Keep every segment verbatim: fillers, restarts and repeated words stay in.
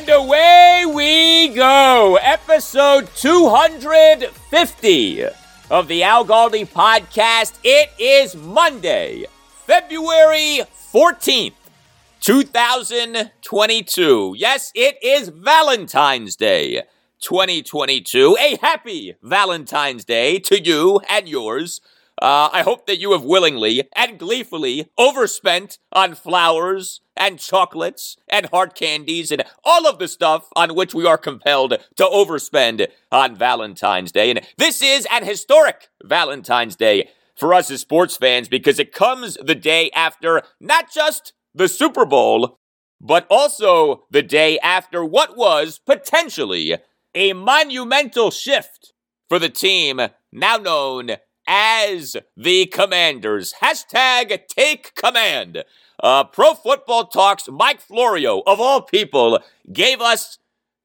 And away we go, episode two hundred fifty of the Al Galdi podcast. It is Monday, February fourteenth, two thousand twenty-two. Yes, it is Valentine's Day twenty twenty-two. A happy Valentine's Day to you and yours. Uh, I hope that you have willingly and gleefully overspent on flowers and chocolates and hard candies and all of the stuff on which we are compelled to overspend on Valentine's Day. And this is an historic Valentine's Day for us as sports fans because it comes the day after not just the Super Bowl, but also the day after what was potentially a monumental shift for the team now known as the Commanders. Hashtag take command. Uh, Pro Football Talk's Mike Florio, of all people, gave us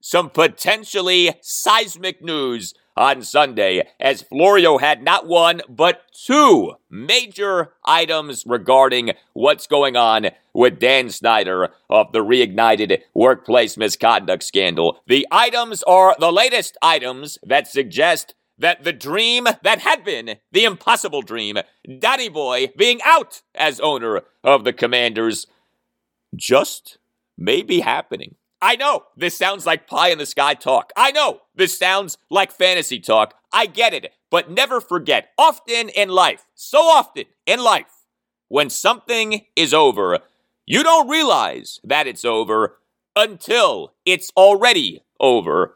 some potentially seismic news on Sunday, as Florio had not one, but two major items regarding what's going on with Dan Snyder of the reignited workplace misconduct scandal. The items are the latest items that suggest that the dream that had been the impossible dream, Danny Boy being out as owner of the Commanders, just may be happening. I know this sounds like pie in the sky talk. I know this sounds like fantasy talk. I get it. But never forget, often in life, so often in life, when something is over, you don't realize that it's over until it's already over.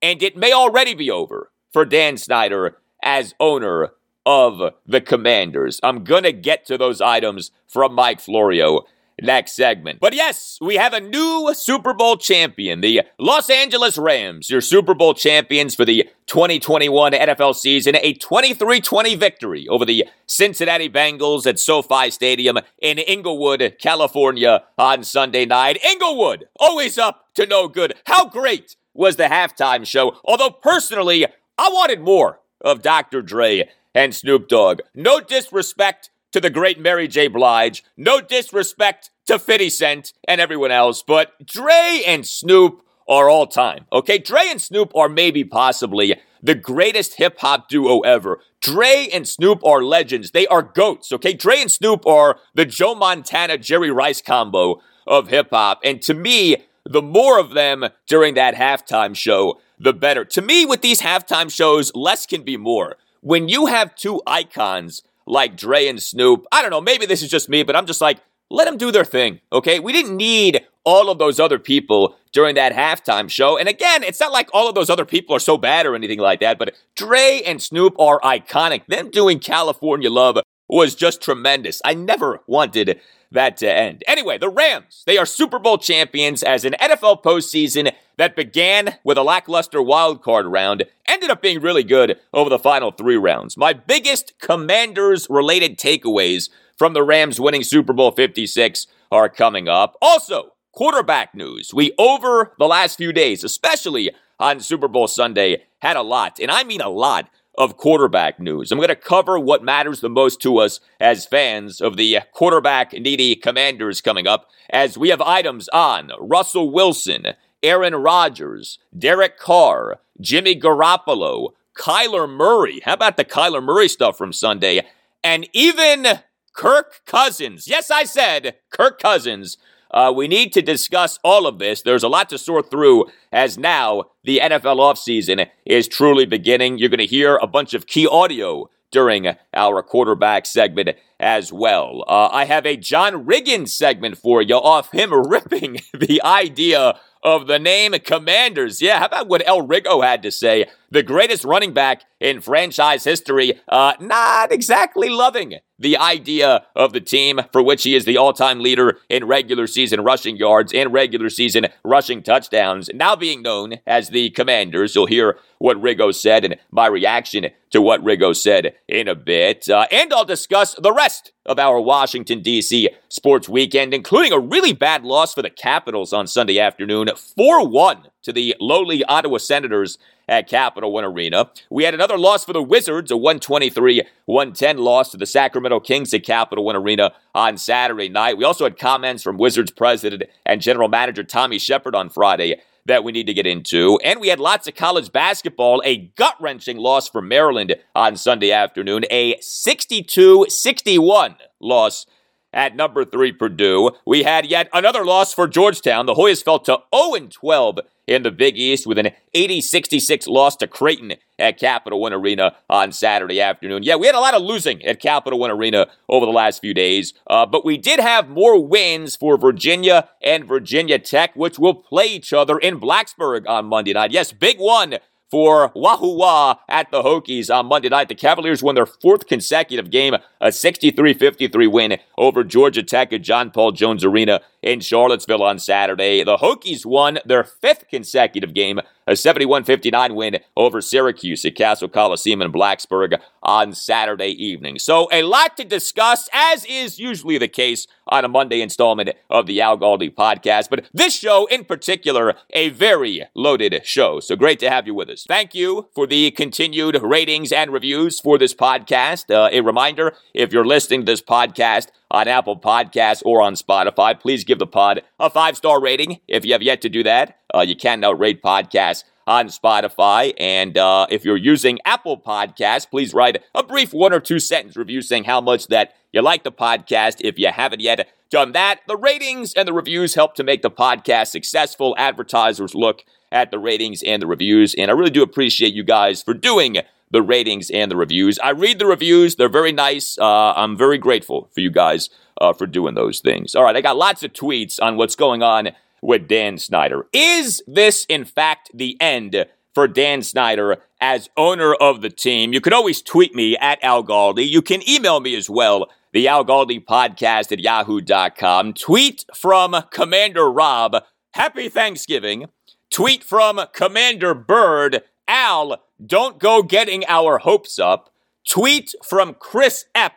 And it may already be over for Dan Snyder as owner of the Commanders. I'm going to get to those items from Mike Florio next segment. But yes, we have a new Super Bowl champion, the Los Angeles Rams, your Super Bowl champions for the twenty twenty-one N F L season, a twenty-three twenty victory over the Cincinnati Bengals at SoFi Stadium in Inglewood, California on Sunday night. Inglewood, always up to no good. How great was the halftime show? Although personally, I wanted more of Doctor Dre and Snoop Dogg. No disrespect to the great Mary J. Blige. No disrespect to fifty Cent and everyone else. But Dre and Snoop are all time, okay? Dre and Snoop are maybe possibly the greatest hip-hop duo ever. Dre and Snoop are legends. They are goats, okay? Dre and Snoop are the Joe Montana, Jerry Rice combo of hip-hop. And to me, the more of them during that halftime show, the better. To me, with these halftime shows, less can be more. When you have two icons like Dre and Snoop, I don't know, maybe this is just me, but I'm just like, let them do their thing, okay? We didn't need all of those other people during that halftime show. And again, it's not like all of those other people are so bad or anything like that, but Dre and Snoop are iconic. Them doing California Love was just tremendous. I never wanted that to end. Anyway, the Rams, they are Super Bowl champions as an N F L postseason that began with a lackluster wildcard round, ended up being really good over the final three rounds. My biggest Commanders-related takeaways from the Rams winning Super Bowl fifty-six are coming up. Also, quarterback news. We, over the last few days, especially on Super Bowl Sunday had a lot, and I mean a lot, of quarterback news. I'm going to cover what matters the most to us as fans of the quarterback-needy Commanders coming up, as we have items on Russell Wilson, Aaron Rodgers, Derek Carr, Jimmy Garoppolo, Kyler Murray. How about the Kyler Murray stuff from Sunday? And even Kirk Cousins. Yes, I said Kirk Cousins. Uh, we need to discuss all of this. There's a lot to sort through as now the N F L offseason is truly beginning. You're going to hear a bunch of key audio during our quarterback segment as well. Uh, I have a John Riggins segment for you off him ripping the idea of the name Commanders. Yeah, how about what El Riggo had to say? The greatest running back in franchise history, uh, not exactly loving the idea of the team for which he is the all-time leader in regular season rushing yards and regular season rushing touchdowns, now being known as the Commanders. You'll hear what Riggo said and my reaction to what Riggo said in a bit. Uh, and I'll discuss the rest of our Washington, D C sports weekend, including a really bad loss for the Capitals on Sunday afternoon, four one to the lowly Ottawa Senators at Capital One Arena. We had another loss for the Wizards, a one twenty-three one ten loss to the Sacramento Kings at Capital One Arena on Saturday night. We also had comments from Wizards president and general manager Tommy Shepard on Friday that we need to get into. And we had lots of college basketball, a gut-wrenching loss for Maryland on Sunday afternoon, a sixty-two sixty-one loss at number three, Purdue. We had yet another loss for Georgetown. The Hoyas fell to oh and twelve in the Big East with an eighty sixty-six loss to Creighton at Capital One Arena on Saturday afternoon. Yeah, we had a lot of losing at Capital One Arena over the last few days, uh, but we did have more wins for Virginia and Virginia Tech, which will play each other in Blacksburg on Monday night. Yes, big one for Wahoo at the Hokies on Monday night. The Cavaliers won their fourth consecutive game, a sixty-three fifty-three win over Georgia Tech at John Paul Jones Arena in Charlottesville on Saturday. The Hokies won their fifth consecutive game, a seventy-one fifty-nine win over Syracuse at Castle Coliseum in Blacksburg on Saturday evening. So a lot to discuss, as is usually the case on a Monday installment of the Al Galdi podcast. But this show in particular, a very loaded show. So great to have you with us. Thank you for the continued ratings and reviews for this podcast. Uh, a reminder, if you're listening to this podcast on Apple Podcasts or on Spotify, please give the pod a five-star rating. If you have yet to do that, uh, you can now rate podcasts on Spotify. And uh, if you're using Apple Podcasts, please write a brief one or two sentence review saying how much that you like the podcast if you haven't yet done that. The ratings and the reviews help to make the podcast successful. Advertisers look at the ratings and the reviews, and I really do appreciate you guys for doing the ratings and the reviews. I read the reviews. They're very nice. Uh, I'm very grateful for you guys uh, for doing those things. All right, I got lots of tweets on what's going on with Dan Snyder. Is this, in fact, the end for Dan Snyder as owner of the team? You can always tweet me at Al Galdi. You can email me as well, the Al Galdi podcast at yahoo dot com. Tweet from Commander Rob, happy Thanksgiving. Tweet from Commander Bird, Al, don't go getting our hopes up. Tweet from Chris Epp,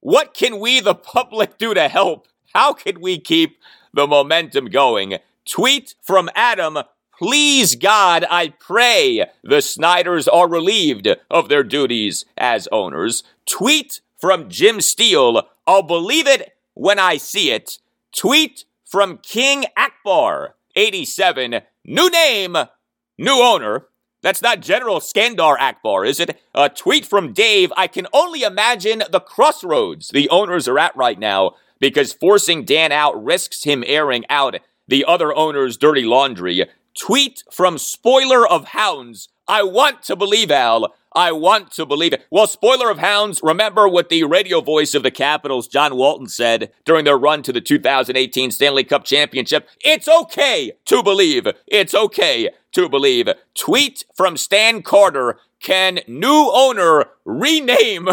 what can we, the public, do to help? How can we keep the momentum going? Tweet from Adam, please, God, I pray the Snyders are relieved of their duties as owners. Tweet from Jim Steele, I'll believe it when I see it. Tweet from King Akbar, eighty-seven, new name, new owner. That's not General Skandar Akbar, is it? A tweet from Dave, I can only imagine the crossroads the owners are at right now because forcing Dan out risks him airing out the other owner's dirty laundry. Tweet from Spoiler of Hounds, I want to believe, Al. I want to believe it. Well, Spoiler of Hounds, remember what the radio voice of the Capitals, John Walton, said during their run to the two thousand eighteen Stanley Cup Championship. It's okay to believe. It's okay to believe. Tweet from Stan Carter, can new owner rename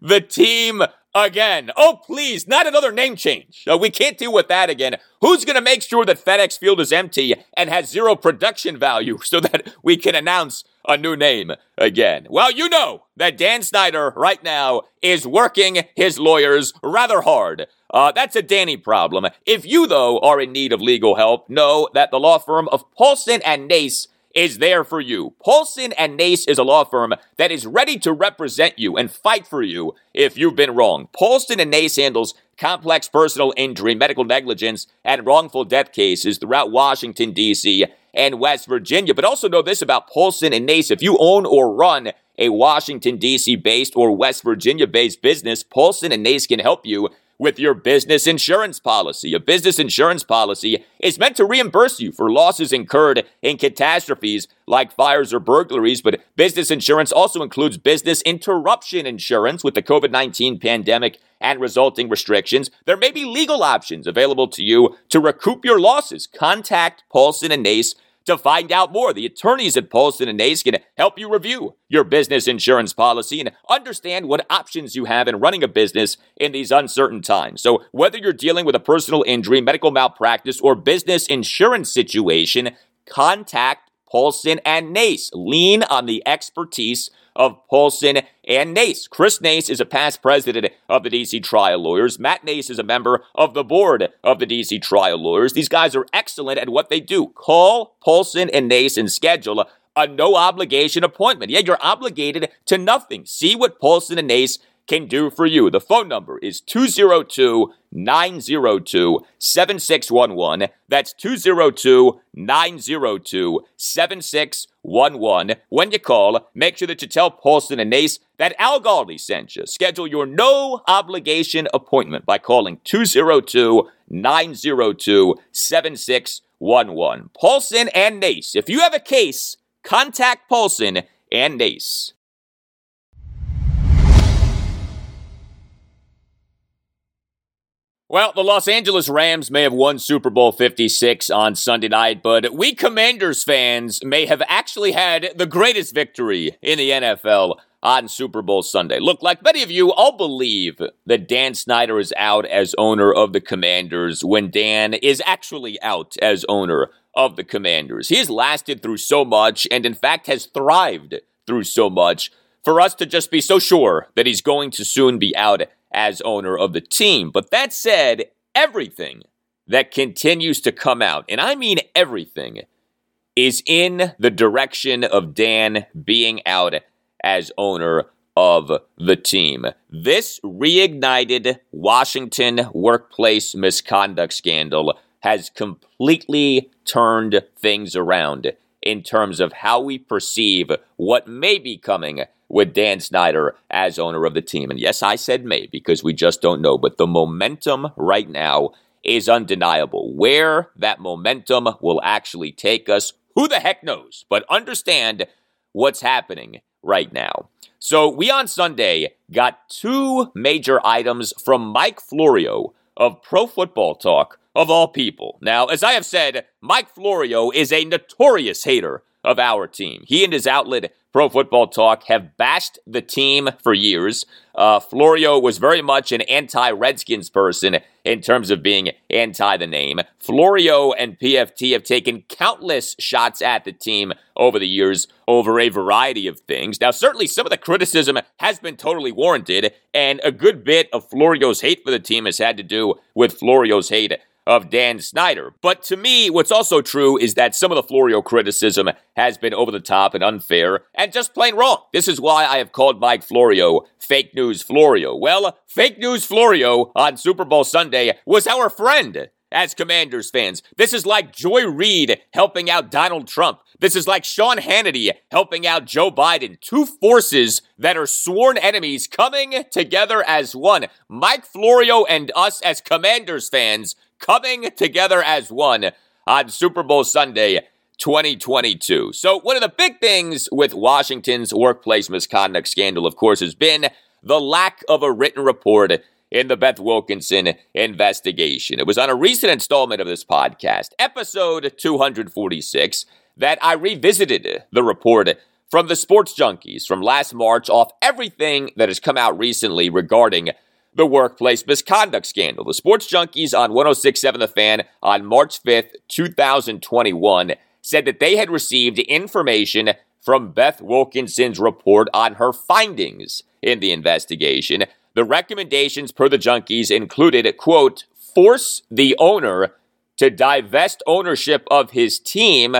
the team again? Oh, please, not another name change. Uh, we can't deal with that again. Who's going to make sure that FedEx Field is empty and has zero production value so that we can announce a new name again? Well, you know that Dan Snyder right now is working his lawyers rather hard. Uh, that's a Danny problem. If you, though, are in need of legal help, know that the law firm of Paulson and Nace is there for you. Paulson and Nace is a law firm that is ready to represent you and fight for you if you've been wrong. Paulson and Nace handles complex personal injury, medical negligence, and wrongful death cases throughout Washington, D C and West Virginia. But also know this about Paulson and Nace. If you own or run a Washington, D C-based or West Virginia-based business, Paulson and Nace can help you with your business insurance policy. A business insurance policy is meant to reimburse you for losses incurred in catastrophes like fires or burglaries, but business insurance also includes business interruption insurance with the covid nineteen pandemic and resulting restrictions. There may be legal options available to you to recoup your losses. Contact Paulson and Nace to find out more. The attorneys at Paulson and Nace can help you review your business insurance policy and understand what options you have in running a business in these uncertain times. So whether you're dealing with a personal injury, medical malpractice, or business insurance situation, contact Paulson and Nace. Lean on the expertise of Paulson and Nace. Chris Nace is a past president of the D C Trial Lawyers. Matt Nace is a member of the board of the D C Trial Lawyers. These guys are excellent at what they do. Call Paulson and Nace and schedule a no-obligation appointment. Yeah, you're obligated to nothing. See what Paulson and Nace can do for you. The phone number is two oh two, nine oh two, seven six one one. That's two oh two, nine oh two, seven six one one. When you call, make sure that you tell Paulson and Nace that Al Galdi sent you. Schedule your no-obligation appointment by calling two oh two, nine oh two, seven six one one. Paulson and Nace. If you have a case, contact Paulson and Nace. Well, the Los Angeles Rams may have won Super Bowl fifty-six on Sunday night, but we Commanders fans may have actually had the greatest victory in the N F L on Super Bowl Sunday. Look, like many of you, I'll believe that Dan Snyder is out as owner of the Commanders when Dan is actually out as owner of the Commanders. He has lasted through so much and, in fact, has thrived through so much for us to just be so sure that he's going to soon be out as owner of the team. But that said, everything that continues to come out, and I mean everything, is in the direction of Dan being out as owner of the team. This reignited Washington workplace misconduct scandal has completely turned things around in terms of how we perceive what may be coming with Dan Snyder as owner of the team. And yes, I said may, because we just don't know. But the momentum right now is undeniable. Where that momentum will actually take us, who the heck knows? But understand what's happening right now. So we on Sunday got two major items from Mike Florio of Pro Football Talk, of all people. Now, as I have said, Mike Florio is a notorious hater of our team. He and his outlet, Pro Football Talk, have bashed the team for years. Uh, Florio was very much an anti-Redskins person in terms of being anti the name. Florio and P F T have taken countless shots at the team over the years over a variety of things. Now, certainly some of the criticism has been totally warranted, and a good bit of Florio's hate for the team has had to do with Florio's hate of Dan Snyder. But to me, what's also true is that some of the Florio criticism has been over the top and unfair and just plain wrong. This is why I have called Mike Florio fake news Florio. Well, fake news Florio on Super Bowl Sunday was our friend as Commanders fans. This is like Joy Reid helping out Donald Trump. This is like Sean Hannity helping out Joe Biden. Two forces that are sworn enemies coming together as one. Mike Florio and us as Commanders fans coming together as one on Super Bowl Sunday twenty twenty-two. So one of the big things with Washington's workplace misconduct scandal, of course, has been the lack of a written report in the Beth Wilkinson investigation. It was on a recent installment of this podcast, episode two forty-six, that I revisited the report from the Sports Junkies from last March off everything that has come out recently regarding the workplace misconduct scandal. The Sports Junkies on one oh six point seven The Fan on March fifth, twenty twenty-one said that they had received information from Beth Wilkinson's report on her findings in the investigation. The recommendations per the Junkies included, quote, force the owner to divest ownership of his team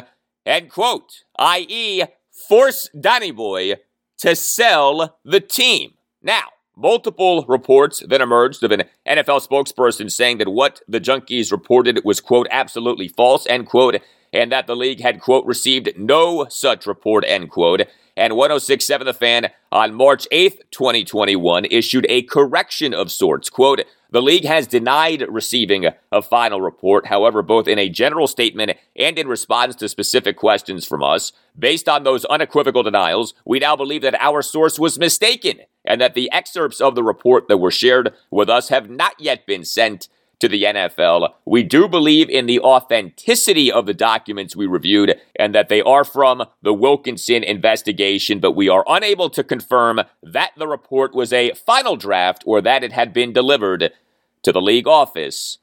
end quote, that is force Danny Boy to sell the team. Now, multiple reports then emerged of an N F L spokesperson saying that what the Junkies reported was, quote, absolutely false, end quote, and that the league had, quote, received no such report, end quote. And one oh six point seven The Fan on March eighth, twenty twenty-one, issued a correction of sorts, quote, the league has denied receiving a final report, however, both in a general statement and in response to specific questions from us. Based on those unequivocal denials, we now believe that our source was mistaken and that the excerpts of the report that were shared with us have not yet been sent to the N F L. We do believe in the authenticity of the documents we reviewed and that they are from the Wilkinson investigation, but we are unable to confirm that the report was a final draft or that it had been delivered to the league office,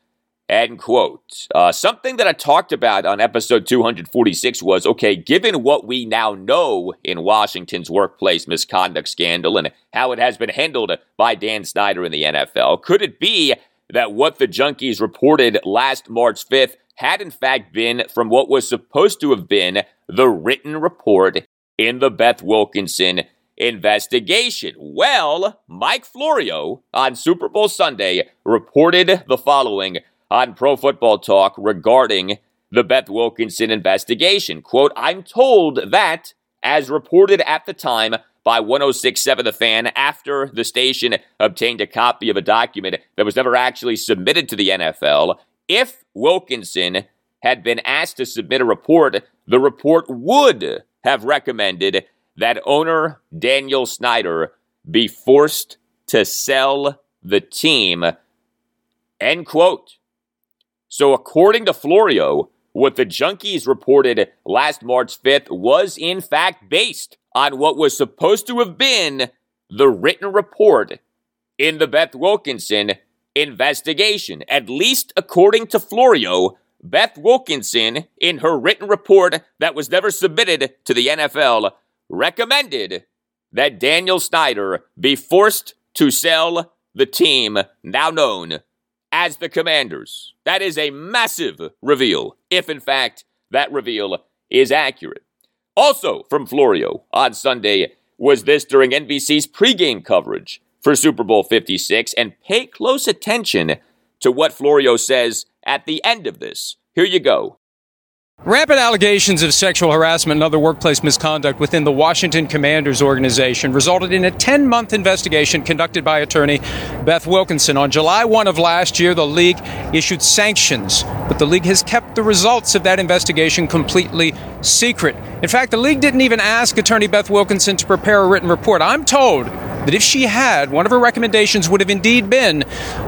end quote. Uh, something that I talked about on episode two forty-six was, okay, given what we now know in Washington's workplace misconduct scandal and how it has been handled by Dan Snyder in the N F L, could it be that what the Junkies reported last March fifth had in fact been from what was supposed to have been the written report in the Beth Wilkinson investigation? Well, Mike Florio on Super Bowl Sunday reported the following on Pro Football Talk regarding the Beth Wilkinson investigation. Quote, I'm told that, as reported at the time by one oh six point seven The Fan, after the station obtained a copy of a document that was never actually submitted to the N F L, if Wilkinson had been asked to submit a report, the report would have recommended that owner Daniel Snyder be forced to sell the team, end quote. So according to Florio, what the Junkies reported last March fifth was in fact based on what was supposed to have been the written report in the Beth Wilkinson investigation. At least according to Florio, Beth Wilkinson, in her written report that was never submitted to the N F L, recommended that Daniel Snyder be forced to sell the team now known as the Commanders. That is a massive reveal, if in fact that reveal is accurate. Also from Florio on Sunday was this during N B C's pregame coverage for Super Bowl fifty-six, and pay close attention to what Florio says at the end of this. Here you go. Rampant allegations of sexual harassment and other workplace misconduct within the Washington Commanders organization resulted in a ten-month investigation conducted by attorney Beth Wilkinson. On July first of last year, the league issued sanctions, but the league has kept the results of that investigation completely secret. In fact, the league didn't even ask attorney Beth Wilkinson to prepare a written report. I'm told that if she had, one of her recommendations would have indeed been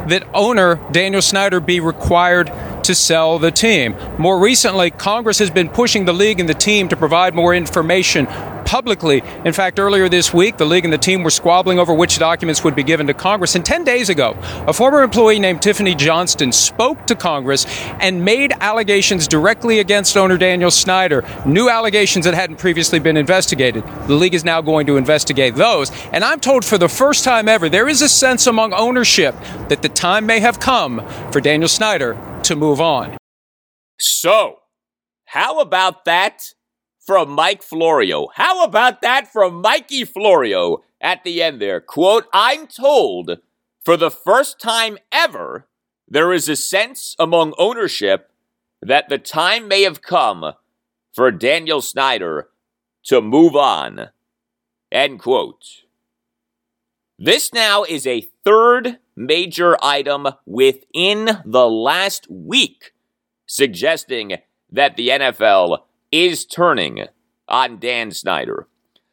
that owner Daniel Snyder be required to sell the team. More recently, Congress has been pushing the league and the team to provide more information publicly. In fact, earlier this week, the league and the team were squabbling over which documents would be given to Congress. And ten days ago, a former employee named Tiffany Johnston spoke to Congress and made allegations directly against owner Daniel Snyder, new allegations that hadn't previously been investigated. The league is now going to investigate those. And I'm told for the first time ever, there is a sense among ownership that the time may have come for Daniel Snyder to move on. So, how about that? From Mike Florio. How about that from Mikey Florio at the end there? Quote, I'm told for the first time ever, there is a sense among ownership that the time may have come for Daniel Snyder to move on, end quote. This now is a third major item within the last week suggesting that the N F L is turning on Dan Snyder.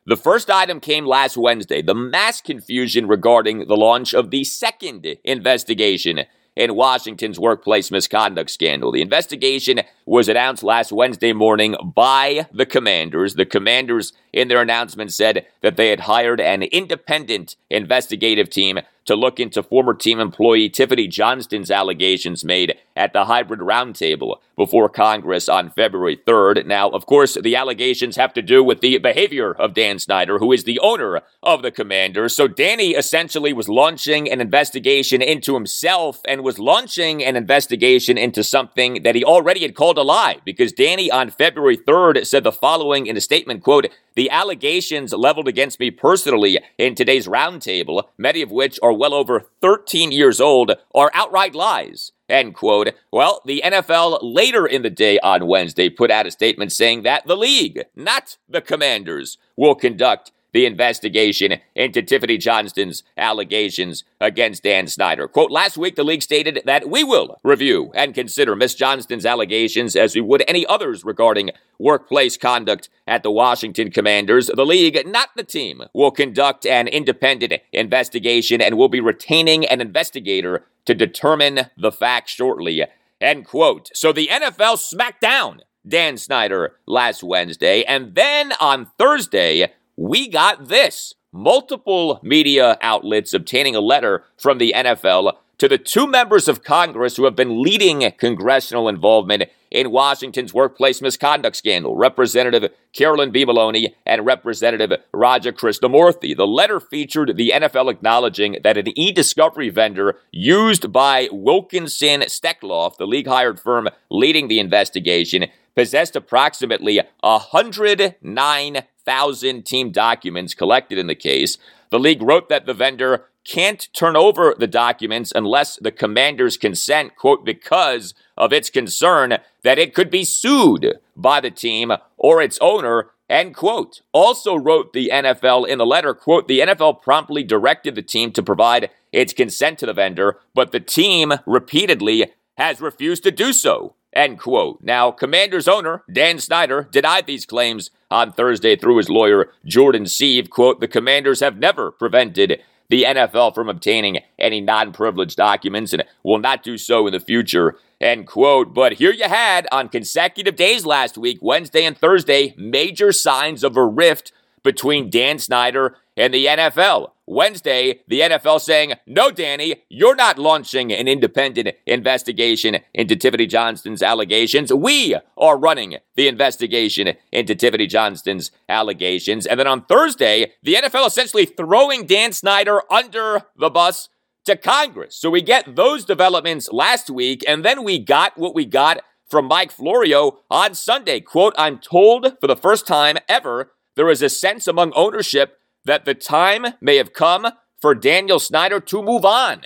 The first item came last Wednesday, the mass confusion regarding the launch of the second investigation in Washington's workplace misconduct scandal. The investigation was announced last Wednesday morning by the Commanders. The Commanders, in their announcement, said that they had hired an independent investigative team to look into former team employee Tiffany Johnston's allegations made at the hybrid roundtable before Congress on February third. Now, of course, the allegations have to do with the behavior of Dan Snyder, who is the owner of the Commanders. So Danny essentially was launching an investigation into himself and was launching an investigation into something that he already had called a lie, because Danny on February third said the following in a statement, quote, "The allegations leveled against me personally in today's roundtable, many of which are well over thirteen years old, are outright lies." End quote. Well, the N F L later in the day on Wednesday put out a statement saying that the league, not the Commanders, will conduct the investigation into Tiffany Johnston's allegations against Dan Snyder. Quote, "Last week, the league stated that we will review and consider Miz Johnston's allegations as we would any others regarding workplace conduct at the Washington Commanders. The league, not the team, will conduct an independent investigation and will be retaining an investigator to determine the facts shortly." End quote. So the N F L smacked down Dan Snyder last Wednesday, and then on Thursday, we got this. Multiple media outlets obtaining a letter from the N F L to the two members of Congress who have been leading congressional involvement in Washington's workplace misconduct scandal, Representative Carolyn B. Maloney and Representative Raja Krishnamoorthy. The letter featured the N F L acknowledging that an e-discovery vendor used by Wilkinson Steckloff, the league-hired firm leading the investigation, possessed approximately one hundred nine thousand team documents collected in the case. The league wrote that the vendor can't turn over the documents unless the Commanders consent, quote, "because of its concern that it could be sued by the team or its owner," end quote. Also wrote the N F L in the letter, quote, "The N F L promptly directed the team to provide its consent to the vendor, but the team repeatedly has refused to do so," end quote. Now, Commanders owner Dan Snyder denied these claims on Thursday through his lawyer Jordan Sieve. Quote, "The Commanders have never prevented the N F L from obtaining any non-privileged documents and will not do so in the future," end quote. But here you had, on consecutive days last week, Wednesday and Thursday, major signs of a rift between Dan Snyder and the N F L. Wednesday, the N F L saying, "No, Danny, you're not launching an independent investigation into Tiffany Johnston's allegations. We are running the investigation into Tiffany Johnston's allegations." And then on Thursday, the N F L essentially throwing Dan Snyder under the bus to Congress. So we get those developments last week, and then we got what we got from Mike Florio on Sunday. Quote, "I'm told for the first time ever, there is a sense among ownership that the time may have come for Daniel Snyder to move on,"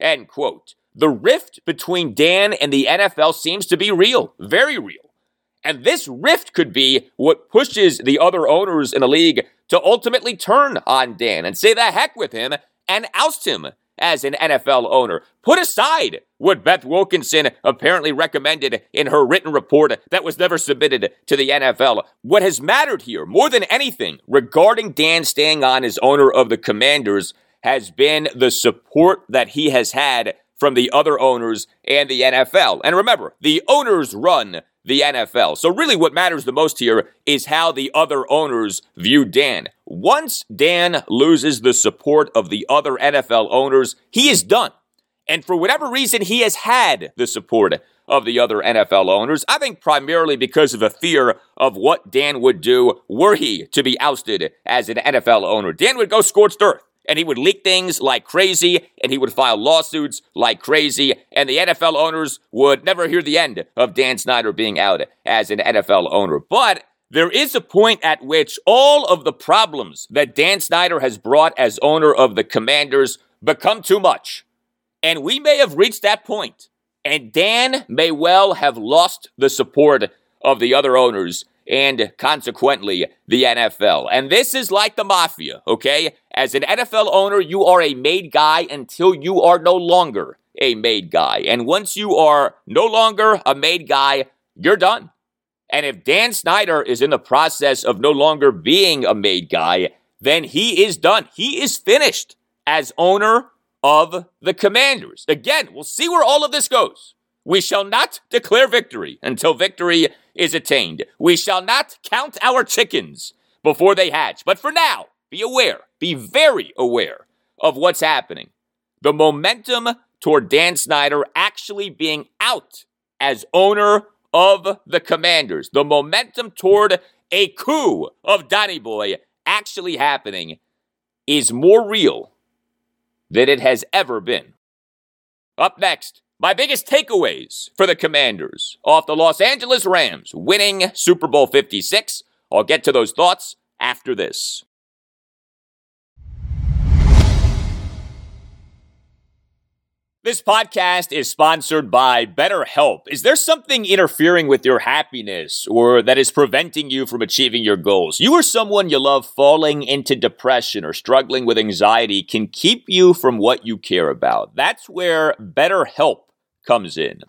end quote. The rift between Dan and the N F L seems to be real, very real. And this rift could be what pushes the other owners in the league to ultimately turn on Dan and say the heck with him and oust him as an N F L owner. Put aside what Beth Wilkinson apparently recommended in her written report that was never submitted to the N F L. What has mattered here more than anything regarding Dan staying on as owner of the Commanders has been the support that he has had from the other owners and the N F L. And remember, the owners run the N F L. So really what matters the most here is how the other owners view Dan. Once Dan loses the support of the other N F L owners, he is done. And for whatever reason, he has had the support of the other N F L owners. I think primarily because of a fear of what Dan would do were he to be ousted as an N F L owner. Dan would go scorched earth, and he would leak things like crazy, and he would file lawsuits like crazy, and the N F L owners would never hear the end of Dan Snyder being out as an N F L owner. But there is a point at which all of the problems that Dan Snyder has brought as owner of the Commanders become too much. And we may have reached that point, and Dan may well have lost the support of the other owners and consequently the N F L. And this is like the mafia, okay? As an N F L owner, you are a made guy until you are no longer a made guy. And once you are no longer a made guy, you're done. And if Dan Snyder is in the process of no longer being a made guy, then he is done. He is finished as owner of the Commanders. Again, we'll see where all of this goes. We shall not declare victory until victory is attained. We shall not count our chickens before they hatch. But for now, be aware, be very aware of what's happening. The momentum toward Dan Snyder actually being out as owner of the Commanders. The momentum toward a coup of Donny Boy actually happening is more real than it has ever been. Up next, my biggest takeaways for the Commanders off the Los Angeles Rams winning Super Bowl fifty-six. I'll get to those thoughts after this. This podcast is sponsored by BetterHelp. Is there something interfering with your happiness or that is preventing you from achieving your goals? You or someone you love falling into depression or struggling with anxiety can keep you from what you care about. That's where BetterHelp comes in.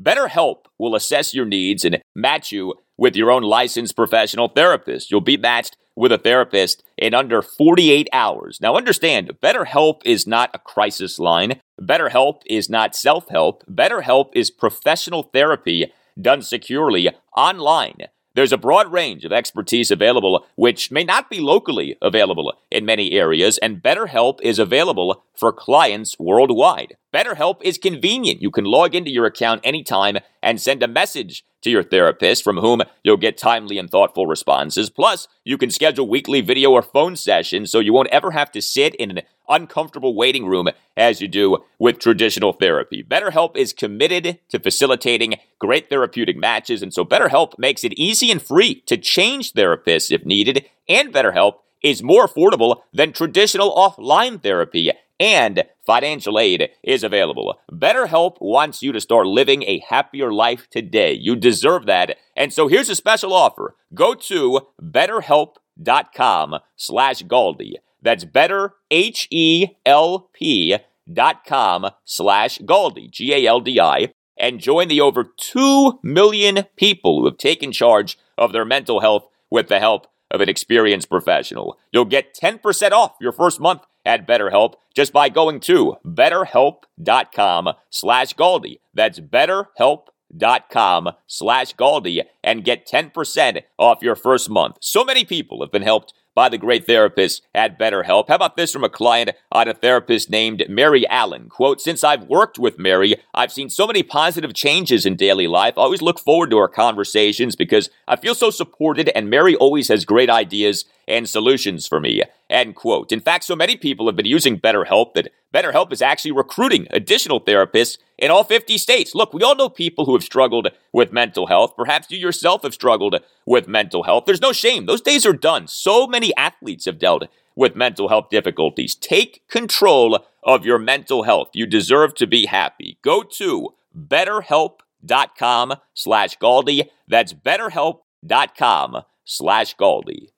BetterHelp will assess your needs and match you with your own licensed professional therapist. You'll be matched with a therapist in under forty-eight hours. Now understand, BetterHelp is not a crisis line. BetterHelp is not self-help. BetterHelp is professional therapy done securely online. There's a broad range of expertise available, which may not be locally available in many areas, and BetterHelp is available for clients worldwide. BetterHelp is convenient. You can log into your account anytime and send a message to your therapist, from whom you'll get timely and thoughtful responses. Plus, you can schedule weekly video or phone sessions, so you won't ever have to sit in an uncomfortable waiting room as you do with traditional therapy. BetterHelp is committed to facilitating great therapeutic matches, and so BetterHelp makes it easy and free to change therapists if needed, and BetterHelp is more affordable than traditional offline therapy, and financial aid is available. BetterHelp wants you to start living a happier life today. You deserve that, and so here's a special offer. Go to betterhelp.com slash Galdi. That's better, H E L P dot com slash Galdi, G A L D I, and join the over two million people who have taken charge of their mental health with the help of an experienced professional. You'll get ten percent off your first month at BetterHelp just by going to betterhelp.com slash Galdi. That's betterhelp.com slash Galdi and get ten percent off your first month. So many people have been helped by the great therapist at BetterHelp. How about this from a client on a therapist named Mary Allen? Quote, "Since I've worked with Mary, I've seen so many positive changes in daily life. I always look forward to our conversations because I feel so supported, and Mary always has great ideas and solutions for me." End quote. In fact, so many people have been using BetterHelp that BetterHelp is actually recruiting additional therapists in all fifty states. Look, we all know people who have struggled with mental health. Perhaps you yourself have struggled with mental health. There's no shame. Those days are done. So many athletes have dealt with mental health difficulties. Take control of your mental health. You deserve to be happy. Go to betterhelp.com slash Galdi. That's betterhelp.com slash Galdi.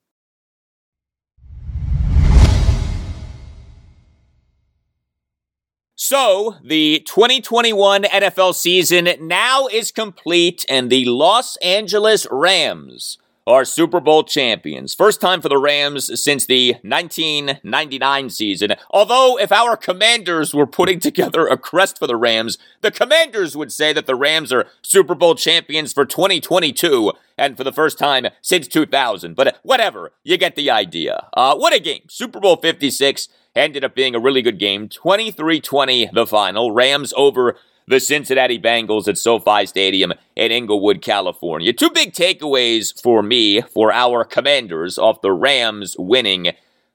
So, the twenty twenty-one N F L season now is complete, and the Los Angeles Rams are Super Bowl champions. First time for the Rams since the nineteen ninety-nine season. Although, if our Commanders were putting together a crest for the Rams, the Commanders would say that the Rams are Super Bowl champions for twenty twenty-two and for the first time since two thousand. But whatever, you get the idea. Uh, what a game. Super Bowl fifty-six ended up being a really good game. twenty-three twenty the final. Rams over the Cincinnati Bengals at SoFi Stadium in Inglewood, California. Two big takeaways for me, for our Commanders, off the Rams winning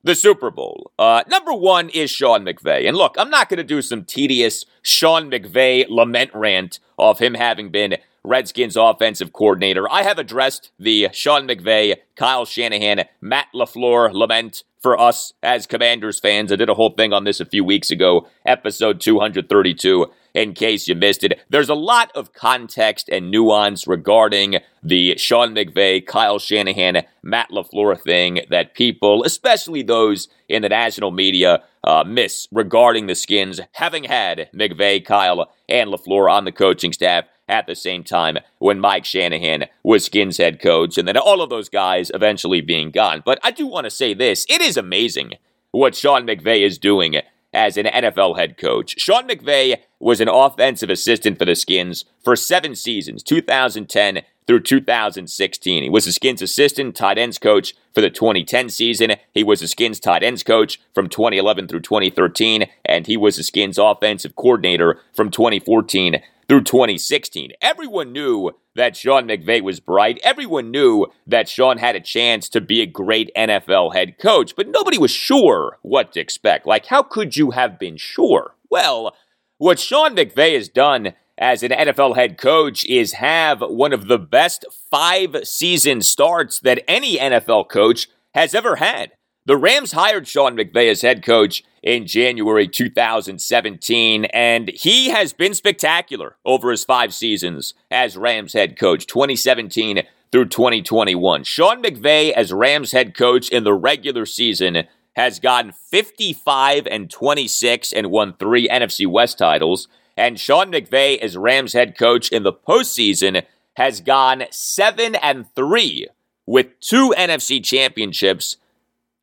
the Super Bowl. Uh, number one is Sean McVay. And look, I'm not going to do some tedious Sean McVay lament rant of him having been Redskins offensive coordinator. I have addressed the Sean McVay, Kyle Shanahan, Matt LaFleur lament for us as Commanders fans. I did a whole thing on this a few weeks ago, episode two thirty-two, in case you missed it. There's a lot of context and nuance regarding the Sean McVay, Kyle Shanahan, Matt LaFleur thing that people, especially those in the national media, uh, miss regarding the Skins having had McVay, Kyle, and LaFleur on the coaching staff at the same time when Mike Shanahan was Skins head coach, and then all of those guys eventually being gone. But I do want to say this. It is amazing what Sean McVay is doing as an N F L head coach. Sean McVay was an offensive assistant for the Skins for seven seasons, two thousand ten through two thousand sixteen. He was the Skins assistant tight ends coach for the twenty ten season. He was the Skins tight ends coach from twenty eleven through twenty thirteen, and he was the Skins offensive coordinator from twenty fourteen through twenty sixteen. Everyone knew that Sean McVay was bright. Everyone knew that Sean had a chance to be a great N F L head coach, but nobody was sure what to expect. Like, how could you have been sure? Well, what Sean McVay has done as an N F L head coach is have one of the best five-season starts that any N F L coach has ever had. The Rams hired Sean McVay as head coach in January two thousand seventeen, and he has been spectacular over his five seasons as Rams head coach, twenty seventeen through twenty twenty-one. Sean McVay as Rams head coach in the regular season has gotten fifty-five and twenty-six and won three N F C West titles, and Sean McVay as Rams head coach in the postseason has gone seven and three with two N F C championships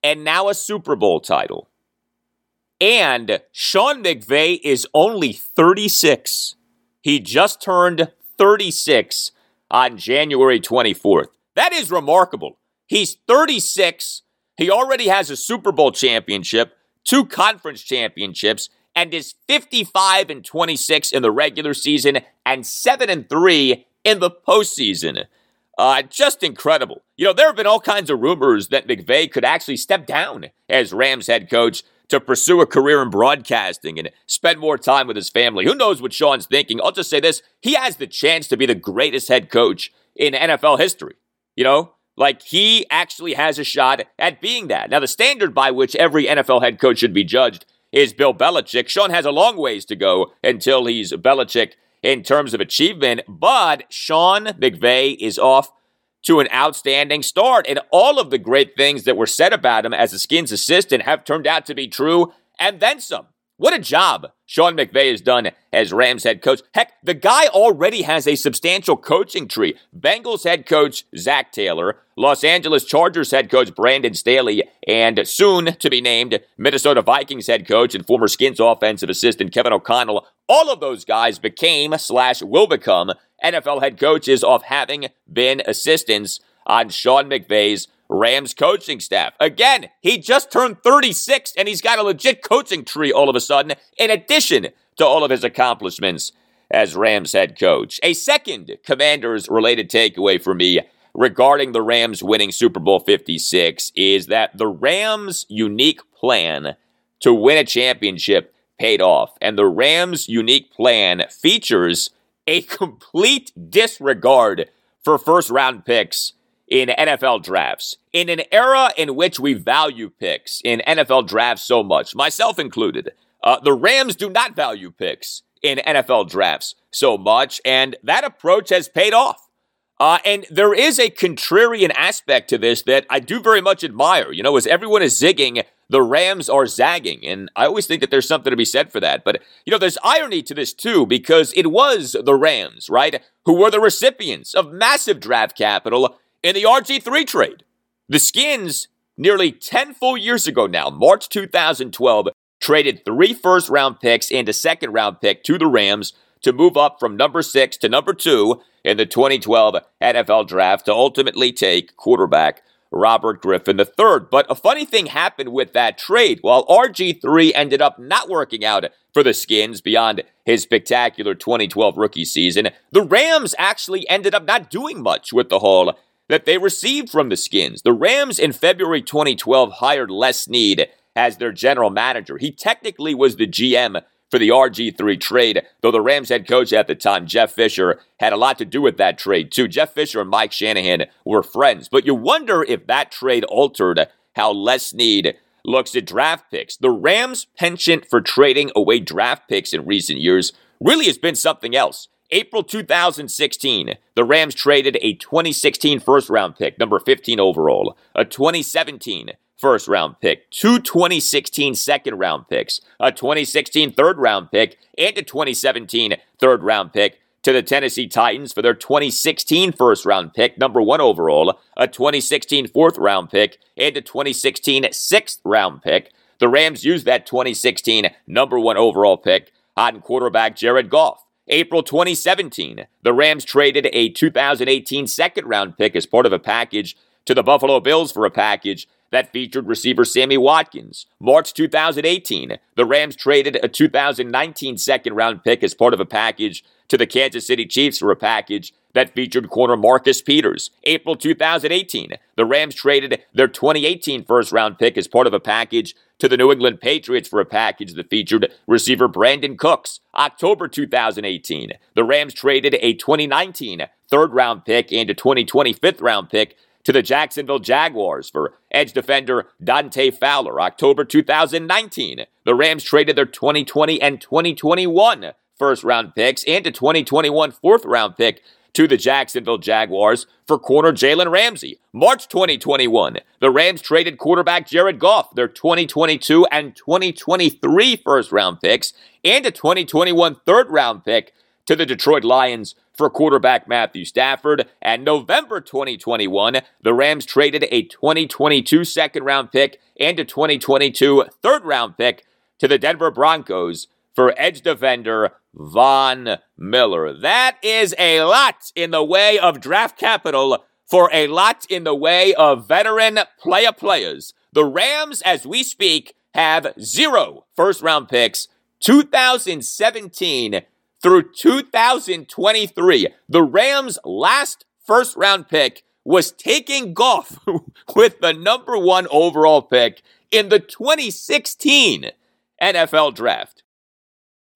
and now a Super Bowl title. And Sean McVay is only thirty-six. He just turned thirty-six on January twenty-fourth. That is remarkable. He's thirty-six. He already has a Super Bowl championship, two conference championships, and is fifty-five and twenty-six in the regular season and seven and three in the postseason. Uh, just incredible. You know, there have been all kinds of rumors that McVay could actually step down as Rams head coach to pursue a career in broadcasting and spend more time with his family. Who knows what Sean's thinking? I'll just say this. He has the chance to be the greatest head coach in N F L history. You know, like he actually has a shot at being that. Now, the standard by which every N F L head coach should be judged is Bill Belichick. Sean has a long ways to go until he's Belichick in terms of achievement, but Sean McVay is off to an outstanding start, and all of the great things that were said about him as a Skins assistant have turned out to be true, and then some. What a job Sean McVay has done as Rams head coach. Heck, the guy already has a substantial coaching tree. Bengals head coach Zach Taylor, Los Angeles Chargers head coach Brandon Staley, and soon to be named Minnesota Vikings head coach and former Skins offensive assistant Kevin O'Connell. All of those guys became slash will become N F L head coaches off having been assistants on Sean McVay's Rams coaching staff. Again, he just turned thirty-six, and he's got a legit coaching tree all of a sudden, in addition to all of his accomplishments as Rams head coach. A second Commanders-related takeaway for me regarding the Rams winning Super Bowl fifty-six is that the Rams' unique plan to win a championship paid off, and the Rams' unique plan features a complete disregard for first-round picks in N F L drafts. In an era in which we value picks in N F L drafts so much, myself included, uh, the Rams do not value picks in N F L drafts so much, and that approach has paid off. Uh, and there is a contrarian aspect to this that I do very much admire. You know, as everyone is zigging, the Rams are zagging, and I always think that there's something to be said for that. But, you know, there's irony to this, too, because it was the Rams, right, who were the recipients of massive draft capital in the R G three trade. The Skins, nearly ten full years ago now, March two thousand twelve, traded three first-round picks and a second-round pick to the Rams to move up from number six to number two in the twenty twelve N F L Draft to ultimately take quarterback Robert Griffin the third. But a funny thing happened with that trade. While R G three ended up not working out for the Skins beyond his spectacular twenty twelve rookie season, the Rams actually ended up not doing much with the haul that they received from the Skins. The Rams in February twenty twelve hired Les Snead as their general manager. He technically was the G M for the R G three trade, though the Rams head coach at the time, Jeff Fisher, had a lot to do with that trade too. Jeff Fisher and Mike Shanahan were friends, but you wonder if that trade altered how Les Snead looks at draft picks. The Rams' penchant for trading away draft picks in recent years really has been something else. April two thousand sixteen, the Rams traded a twenty sixteen first-round pick, number fifteen overall, a twenty seventeen first-round pick, two twenty sixteen second-round picks, a twenty sixteen third-round pick, and a twenty seventeen third-round pick to the Tennessee Titans for their twenty sixteen first-round pick, number one overall, a twenty sixteen fourth-round pick, and a twenty sixteen sixth-round pick. The Rams used that twenty sixteen number one overall pick on quarterback Jared Goff. April twenty seventeen, the Rams traded a two thousand eighteen second-round pick as part of a package to the Buffalo Bills for a package that featured receiver Sammy Watkins. March twenty eighteen, the Rams traded a two thousand nineteen second-round pick as part of a package to the Kansas City Chiefs for a package that featured corner Marcus Peters. April twenty eighteen, the Rams traded their twenty eighteen first-round pick as part of a package to the New England Patriots for a package that featured receiver Brandon Cooks. October twenty eighteen, the Rams traded a twenty nineteen third-round pick and a twenty twenty fifth-round pick to the Jacksonville Jaguars for edge defender Dante Fowler. October twenty nineteen, the Rams traded their twenty twenty and twenty twenty-one first-round picks and a twenty twenty-one fourth-round pick to the Jacksonville Jaguars for corner Jalen Ramsey. March twenty twenty-one, the Rams traded quarterback Jared Goff their twenty twenty-two and twenty twenty-three first-round picks and a twenty twenty-one third-round pick to the Detroit Lions for quarterback Matthew Stafford. And November twenty twenty-one, the Rams traded a twenty twenty-two second-round pick and a twenty twenty-two third-round pick to the Denver Broncos for edge defender Von Miller. That is a lot in the way of draft capital for a lot in the way of veteran player players. The Rams, as we speak, have zero first-round picks, two thousand seventeen through two thousand twenty-three. The Rams' last first-round pick was taking Goff with the number one overall pick in the twenty sixteen N F L Draft.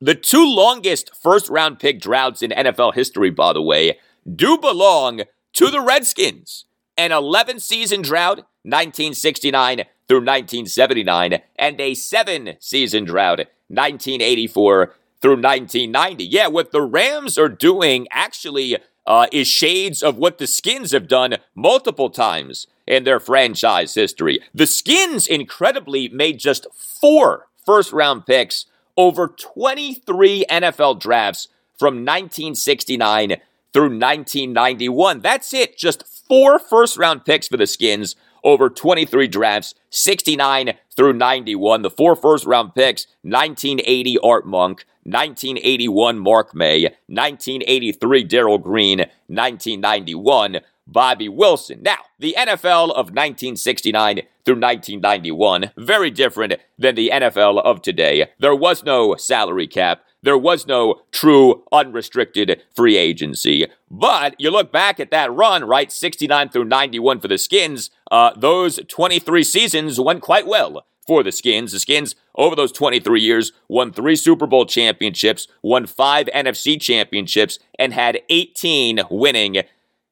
The two longest first-round pick droughts in N F L history, by the way, do belong to the Redskins. An eleven-season drought, nineteen sixty-nine through nineteen seventy-nine, and a seven-season drought, nineteen eighty-four through nineteen ninety. Yeah, what the Rams are doing actually uh, is shades of what the Skins have done multiple times in their franchise history. The Skins, incredibly, made just four first-round picks over twenty-three N F L drafts from nineteen sixty-nine through nineteen ninety-one. That's it. Just four first-round picks for the Skins over twenty-three drafts, sixty-nine through ninety-one. The four first-round picks, nineteen eighty Art Monk, nineteen eighty-one Mark May, nineteen eighty-three Darryl Green, nineteen ninety-one Bobby Wilson. Now, the N F L of nineteen sixty-nine through nineteen ninety-one, very different than the N F L of today. There was no salary cap. There was no true unrestricted free agency. But you look back at that run, right, sixty-nine through ninety-one for the Skins, uh, those twenty-three seasons went quite well for the Skins. The Skins, over those twenty-three years, won three Super Bowl championships, won five N F C championships, and had eighteen winning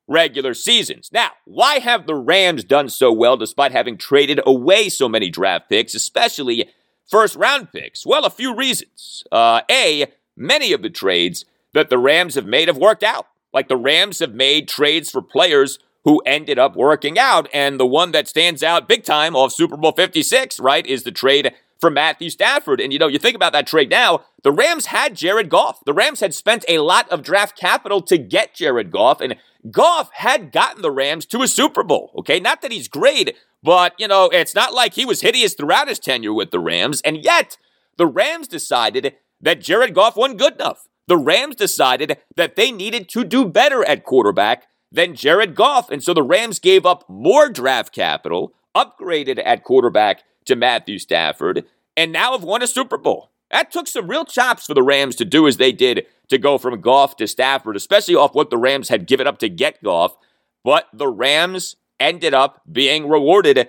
regular seasons. Now, why have the Rams done so well despite having traded away so many draft picks, especially first-round picks? Well, a few reasons. Uh, a, many of the trades that the Rams have made have worked out. Like, the Rams have made trades for players who ended up working out, and the one that stands out big time off Super Bowl fifty-six, right, is the trade for Matthew Stafford. And, you know, you think about that trade now, the Rams had Jared Goff. The Rams had spent a lot of draft capital to get Jared Goff, and Goff had gotten the Rams to a Super Bowl, okay? Not that he's great, but, you know, it's not like he was hideous throughout his tenure with the Rams, and yet the Rams decided that Jared Goff wasn't good enough. The Rams decided that they needed to do better at quarterback than Jared Goff, and so the Rams gave up more draft capital, upgraded at quarterback to Matthew Stafford, and now have won a Super Bowl. That took some real chops for the Rams to do as they did to go from Goff to Stafford, especially off what the Rams had given up to get Goff. But the Rams ended up being rewarded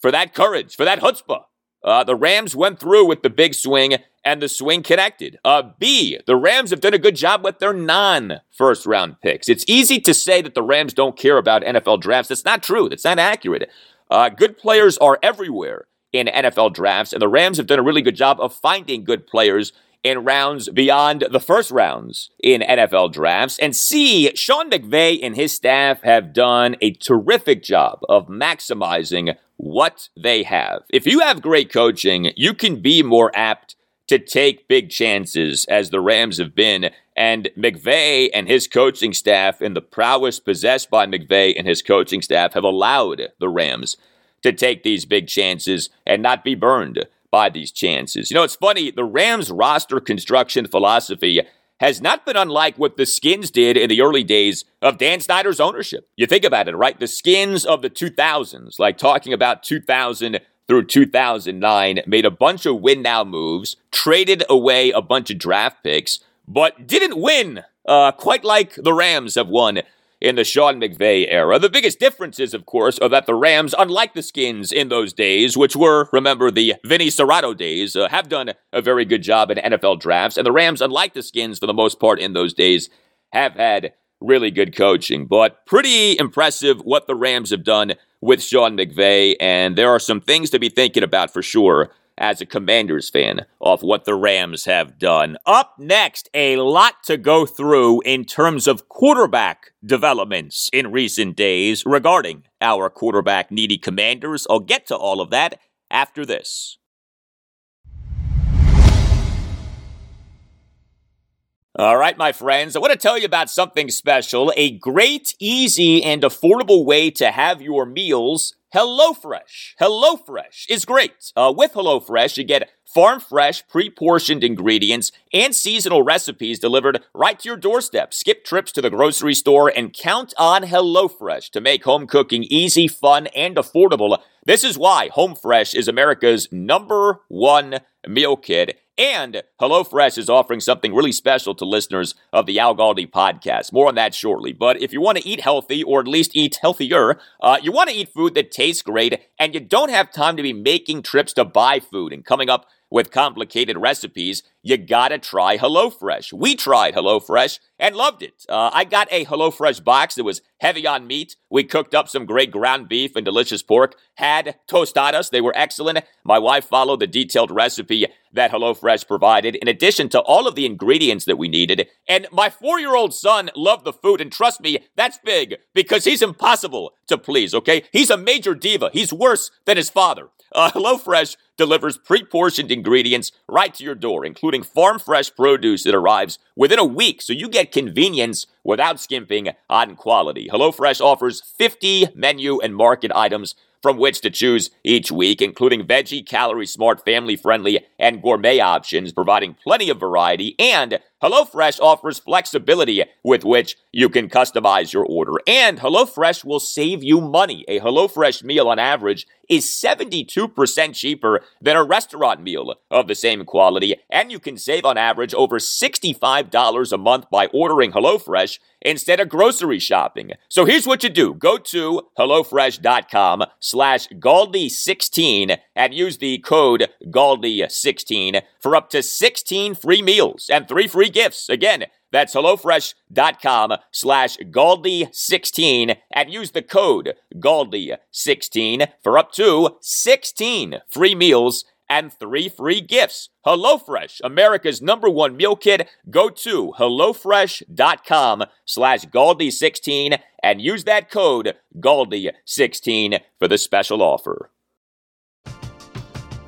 for that courage, for that chutzpah. Uh, the Rams went through with the big swing, and the swing connected. Uh, B, the Rams have done a good job with their non-first-round picks. It's easy to say that the Rams don't care about N F L drafts. That's not true. That's not accurate. Uh, good players are everywhere in N F L drafts, and the Rams have done a really good job of finding good players in rounds beyond the first rounds in N F L drafts. And C, Sean McVay and his staff have done a terrific job of maximizing what they have. If you have great coaching, you can be more apt to take big chances, as the Rams have been, and McVay and his coaching staff and the prowess possessed by McVay and his coaching staff have allowed the Rams to take these big chances and not be burned by these chances. You know, it's funny, the Rams' roster construction philosophy has not been unlike what the Skins did in the early days of Dan Snyder's ownership. You think about it, right? The Skins of the two thousands, like talking about two thousand through two thousand nine, made a bunch of win-now moves, traded away a bunch of draft picks, but didn't win uh, quite like the Rams have won in the Sean McVay era. The biggest differences, of course, are that the Rams, unlike the Skins in those days, which were, remember, the Vinny Serrato days, uh, have done a very good job in N F L drafts. And the Rams, unlike the Skins for the most part in those days, have had really good coaching. But pretty impressive what the Rams have done with Sean McVay. And there are some things to be thinking about for sure as a Commanders fan of what the Rams have done. Up next, a lot to go through in terms of quarterback developments in recent days regarding our quarterback-needy Commanders. I'll get to all of that after this. All right, my friends, I want to tell you about something special, a great, easy, and affordable way to have your meals. HelloFresh. HelloFresh is great. Uh, with HelloFresh, you get farm-fresh, pre-portioned ingredients and seasonal recipes delivered right to your doorstep. Skip trips to the grocery store and count on HelloFresh to make home cooking easy, fun, and affordable. This is why HomeFresh is America's number one meal kit. And HelloFresh is offering something really special to listeners of the Al Galdi podcast. More on that shortly. But if you want to eat healthy, or at least eat healthier, uh, you want to eat food that tastes great, and you don't have time to be making trips to buy food and coming up with complicated recipes, you gotta try HelloFresh. We tried HelloFresh and loved it. Uh, I got a HelloFresh box that was heavy on meat. We cooked up some great ground beef and delicious pork, had tostadas. They were excellent. My wife followed the detailed recipe that HelloFresh provided, in addition to all of the ingredients that we needed. And my four-year-old son loved the food, and trust me, that's big, because he's impossible to please, okay? He's a major diva. He's worse than his father. Uh, HelloFresh delivers pre-portioned ingredients right to your door, including farm-fresh produce that arrives within a week, so you get convenience without skimping on quality. HelloFresh offers fifty menu and market items from which to choose each week, including veggie, calorie-smart, family-friendly, and gourmet options, providing plenty of variety. And HelloFresh offers flexibility with which you can customize your order. And HelloFresh will save you money. A HelloFresh meal, on average, is seventy-two percent cheaper than a restaurant meal of the same quality. And you can save, on average, over sixty-five dollars a month by ordering HelloFresh instead of grocery shopping. So here's what you do. Go to HelloFresh.com slash Galdi16 and use the code Galdi sixteen for up to sixteen free meals and three free gifts. Again, that's HelloFresh.com slash Galdi sixteen and use the code Galdi sixteen for up to sixteen free meals and three free gifts. HelloFresh, America's number one meal kit. Go to HelloFresh.com slash Galdi sixteen and use that code Galdi sixteen for the special offer.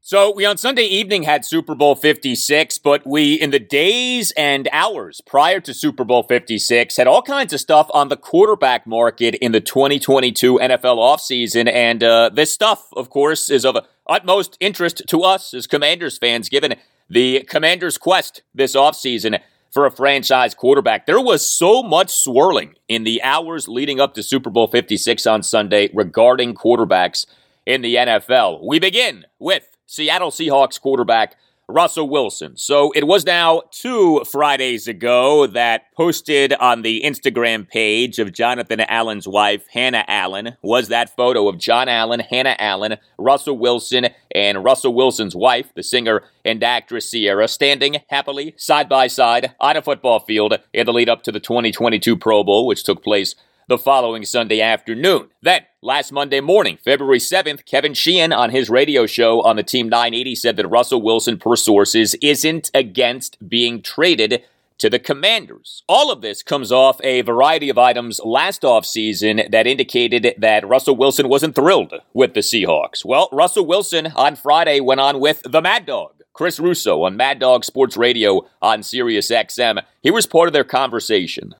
So we on Sunday evening had Super Bowl fifty-six, but we in the days and hours prior to Super Bowl fifty-six had all kinds of stuff on the quarterback market in the twenty twenty-two N F L offseason. And uh, this stuff, of course, is of utmost interest to us as Commanders fans, given the Commanders' quest this offseason for a franchise quarterback. There was so much swirling in the hours leading up to Super Bowl fifty-six on Sunday regarding quarterbacks in the N F L. We begin with Seattle Seahawks quarterback Russell Wilson. So it was now two Fridays ago that posted on the Instagram page of Jonathan Allen's wife, Hannah Allen, was that photo of John Allen, Hannah Allen, Russell Wilson, and Russell Wilson's wife, the singer and actress Ciara, standing happily side by side on a football field in the lead up to the twenty twenty-two Pro Bowl, which took place the following Sunday afternoon. Then, last Monday morning, February seventh, Kevin Sheehan on his radio show on the Team nine eighty said that Russell Wilson, per sources, isn't against being traded to the Commanders. All of this comes off a variety of items last offseason that indicated that Russell Wilson wasn't thrilled with the Seahawks. Well, Russell Wilson on Friday went on with the Mad Dog, Chris Russo, on Mad Dog Sports Radio on Sirius X M. He was part of their conversation.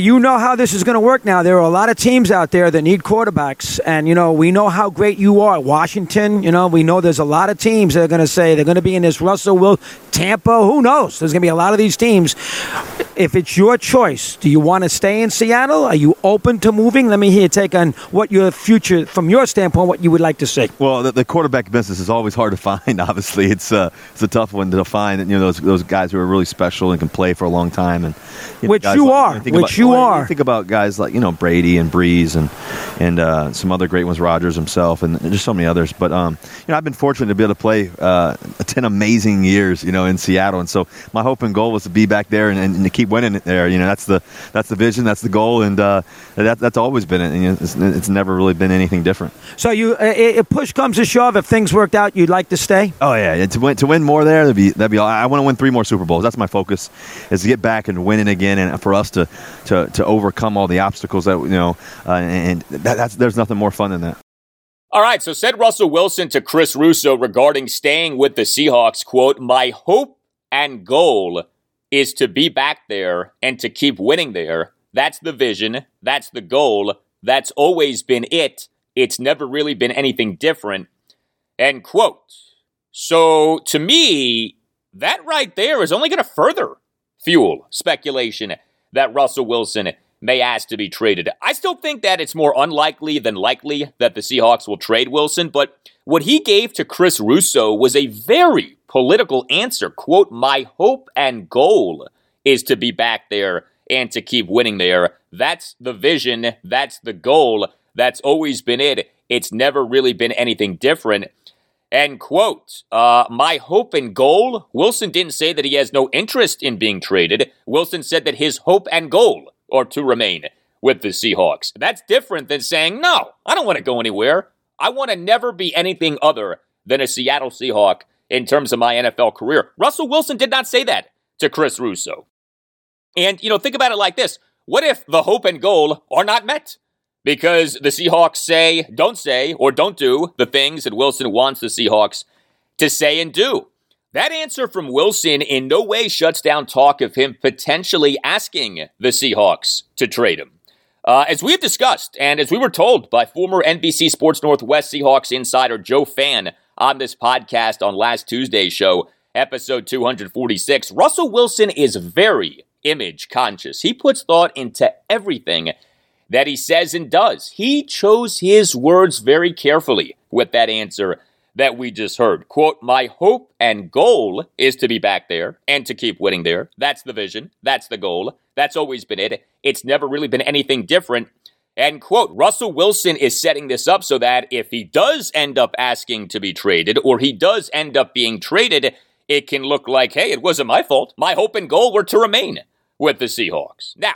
You know how this is going to work now. There are a lot of teams out there that need quarterbacks. And, you know, we know how great you are. Washington, you know, we know there's a lot of teams that are going to say they're going to be in this Russell Wilson, Tampa, who knows? There's going to be a lot of these teams. If it's your choice, do you want to stay in Seattle? Are you open to moving? Let me hear your take on what your future, from your standpoint, what you would like to see. Well, the, the quarterback business is always hard to find, obviously. It's, uh, it's a tough one to find. You know, those those guys who are really special and can play for a long time. And you know, Which you like, are. Which about, you You well, are. Think about guys like, you know, Brady and Breeze and and uh, some other great ones, Rodgers himself, and just so many others. But um, you know, I've been fortunate to be able to play uh, ten amazing years, you know, in Seattle. And so my hope and goal was to be back there and, and to keep winning it there. You know, that's the that's the vision, that's the goal, and uh, that that's always been it. And it's, it's never really been anything different. So you, if push comes to shove, if things worked out, you'd like to stay? Oh yeah, to win to win more there, that'd be that'd be. All. I want to win three more Super Bowls. That's my focus, is to get back and win it again, and for us to. to To, to overcome all the obstacles that, you know, uh, and that, that's, there's nothing more fun than that. All right, so said Russell Wilson to Chris Russo regarding staying with the Seahawks, quote, "My hope and goal is to be back there and to keep winning there. That's the vision. That's the goal. That's always been it. It's never really been anything different," end quote. So to me, that right there is only going to further fuel speculation that Russell Wilson may ask to be traded. I still think that it's more unlikely than likely that the Seahawks will trade Wilson, but what he gave to Chris Russo was a very political answer. Quote, "My hope and goal is to be back there and to keep winning there. That's the vision. That's the goal. That's always been it. It's never really been anything different." End quote. Uh, my hope and goal? Wilson didn't say that he has no interest in being traded. Wilson said that his hope and goal are to remain with the Seahawks. That's different than saying, no, I don't want to go anywhere. I want to never be anything other than a Seattle Seahawk in terms of my N F L career. Russell Wilson did not say that to Chris Russo. And, you know, think about it like this. What if the hope and goal are not met? Because the Seahawks say, don't say, or don't do the things that Wilson wants the Seahawks to say and do. That answer from Wilson in no way shuts down talk of him potentially asking the Seahawks to trade him. Uh, as we have discussed, and as we were told by former N B C Sports Northwest Seahawks insider Joe Fan on this podcast on last Tuesday's show, episode two forty-six, Russell Wilson is very image conscious. He puts thought into everything that he says and does. He chose his words very carefully with that answer that we just heard. Quote, "My hope and goal is to be back there and to keep winning there. That's the vision. That's the goal. That's always been it. It's never really been anything different." End quote. Russell Wilson is setting this up so that if he does end up asking to be traded, or he does end up being traded, it can look like, hey, it wasn't my fault. My hope and goal were to remain with the Seahawks. Now,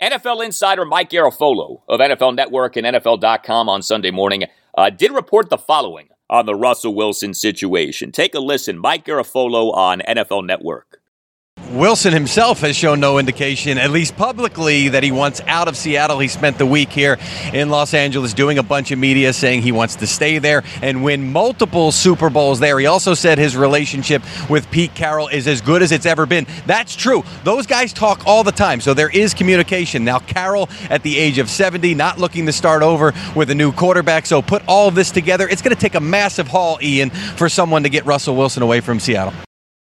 N F L insider Mike Garafolo of N F L Network and N F L dot com on Sunday morning uh, did report the following on the Russell Wilson situation. Take a listen. Mike Garafolo on N F L Network. Wilson himself has shown no indication, at least publicly, that he wants out of Seattle. He spent the week here in Los Angeles doing a bunch of media saying he wants to stay there and win multiple Super Bowls there. He also said his relationship with Pete Carroll is as good as it's ever been. That's true. Those guys talk all the time, so there is communication. Now, Carroll, at the age of seventy, not looking to start over with a new quarterback, so put all of this together. It's going to take a massive haul, Ian, for someone to get Russell Wilson away from Seattle.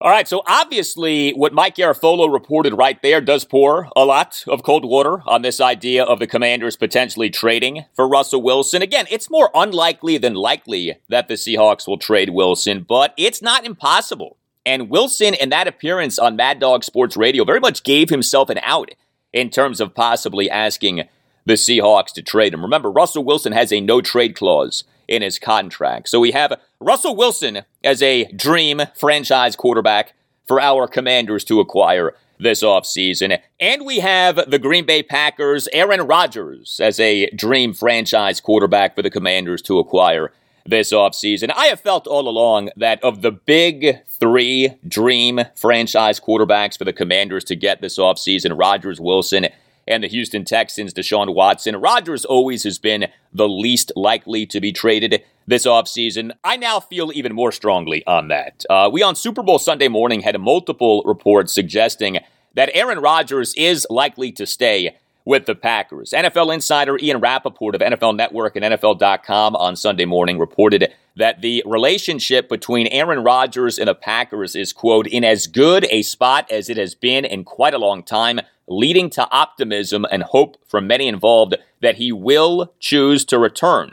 All right, so obviously what Mike Garafolo reported right there does pour a lot of cold water on this idea of the Commanders potentially trading for Russell Wilson. Again, it's more unlikely than likely that the Seahawks will trade Wilson, but it's not impossible. And Wilson, in that appearance on Mad Dog Sports Radio, very much gave himself an out in terms of possibly asking the Seahawks to trade him. Remember, Russell Wilson has a no-trade clause in his contract. So we have Russell Wilson as a dream franchise quarterback for our Commanders to acquire this offseason. And we have the Green Bay Packers' Aaron Rodgers as a dream franchise quarterback for the Commanders to acquire this offseason. I have felt all along that of the big three dream franchise quarterbacks for the Commanders to get this offseason, Rodgers, Wilson, and the Houston Texans, Deshaun Watson, Rodgers always has been the least likely to be traded this offseason. I now feel even more strongly on that. Uh, we on Super Bowl Sunday morning had multiple reports suggesting that Aaron Rodgers is likely to stay with the Packers. N F L insider Ian Rappaport of N F L Network and N F L dot com on Sunday morning reported that the relationship between Aaron Rodgers and the Packers is, quote, in as good a spot as it has been in quite a long time, leading to optimism and hope from many involved that he will choose to return.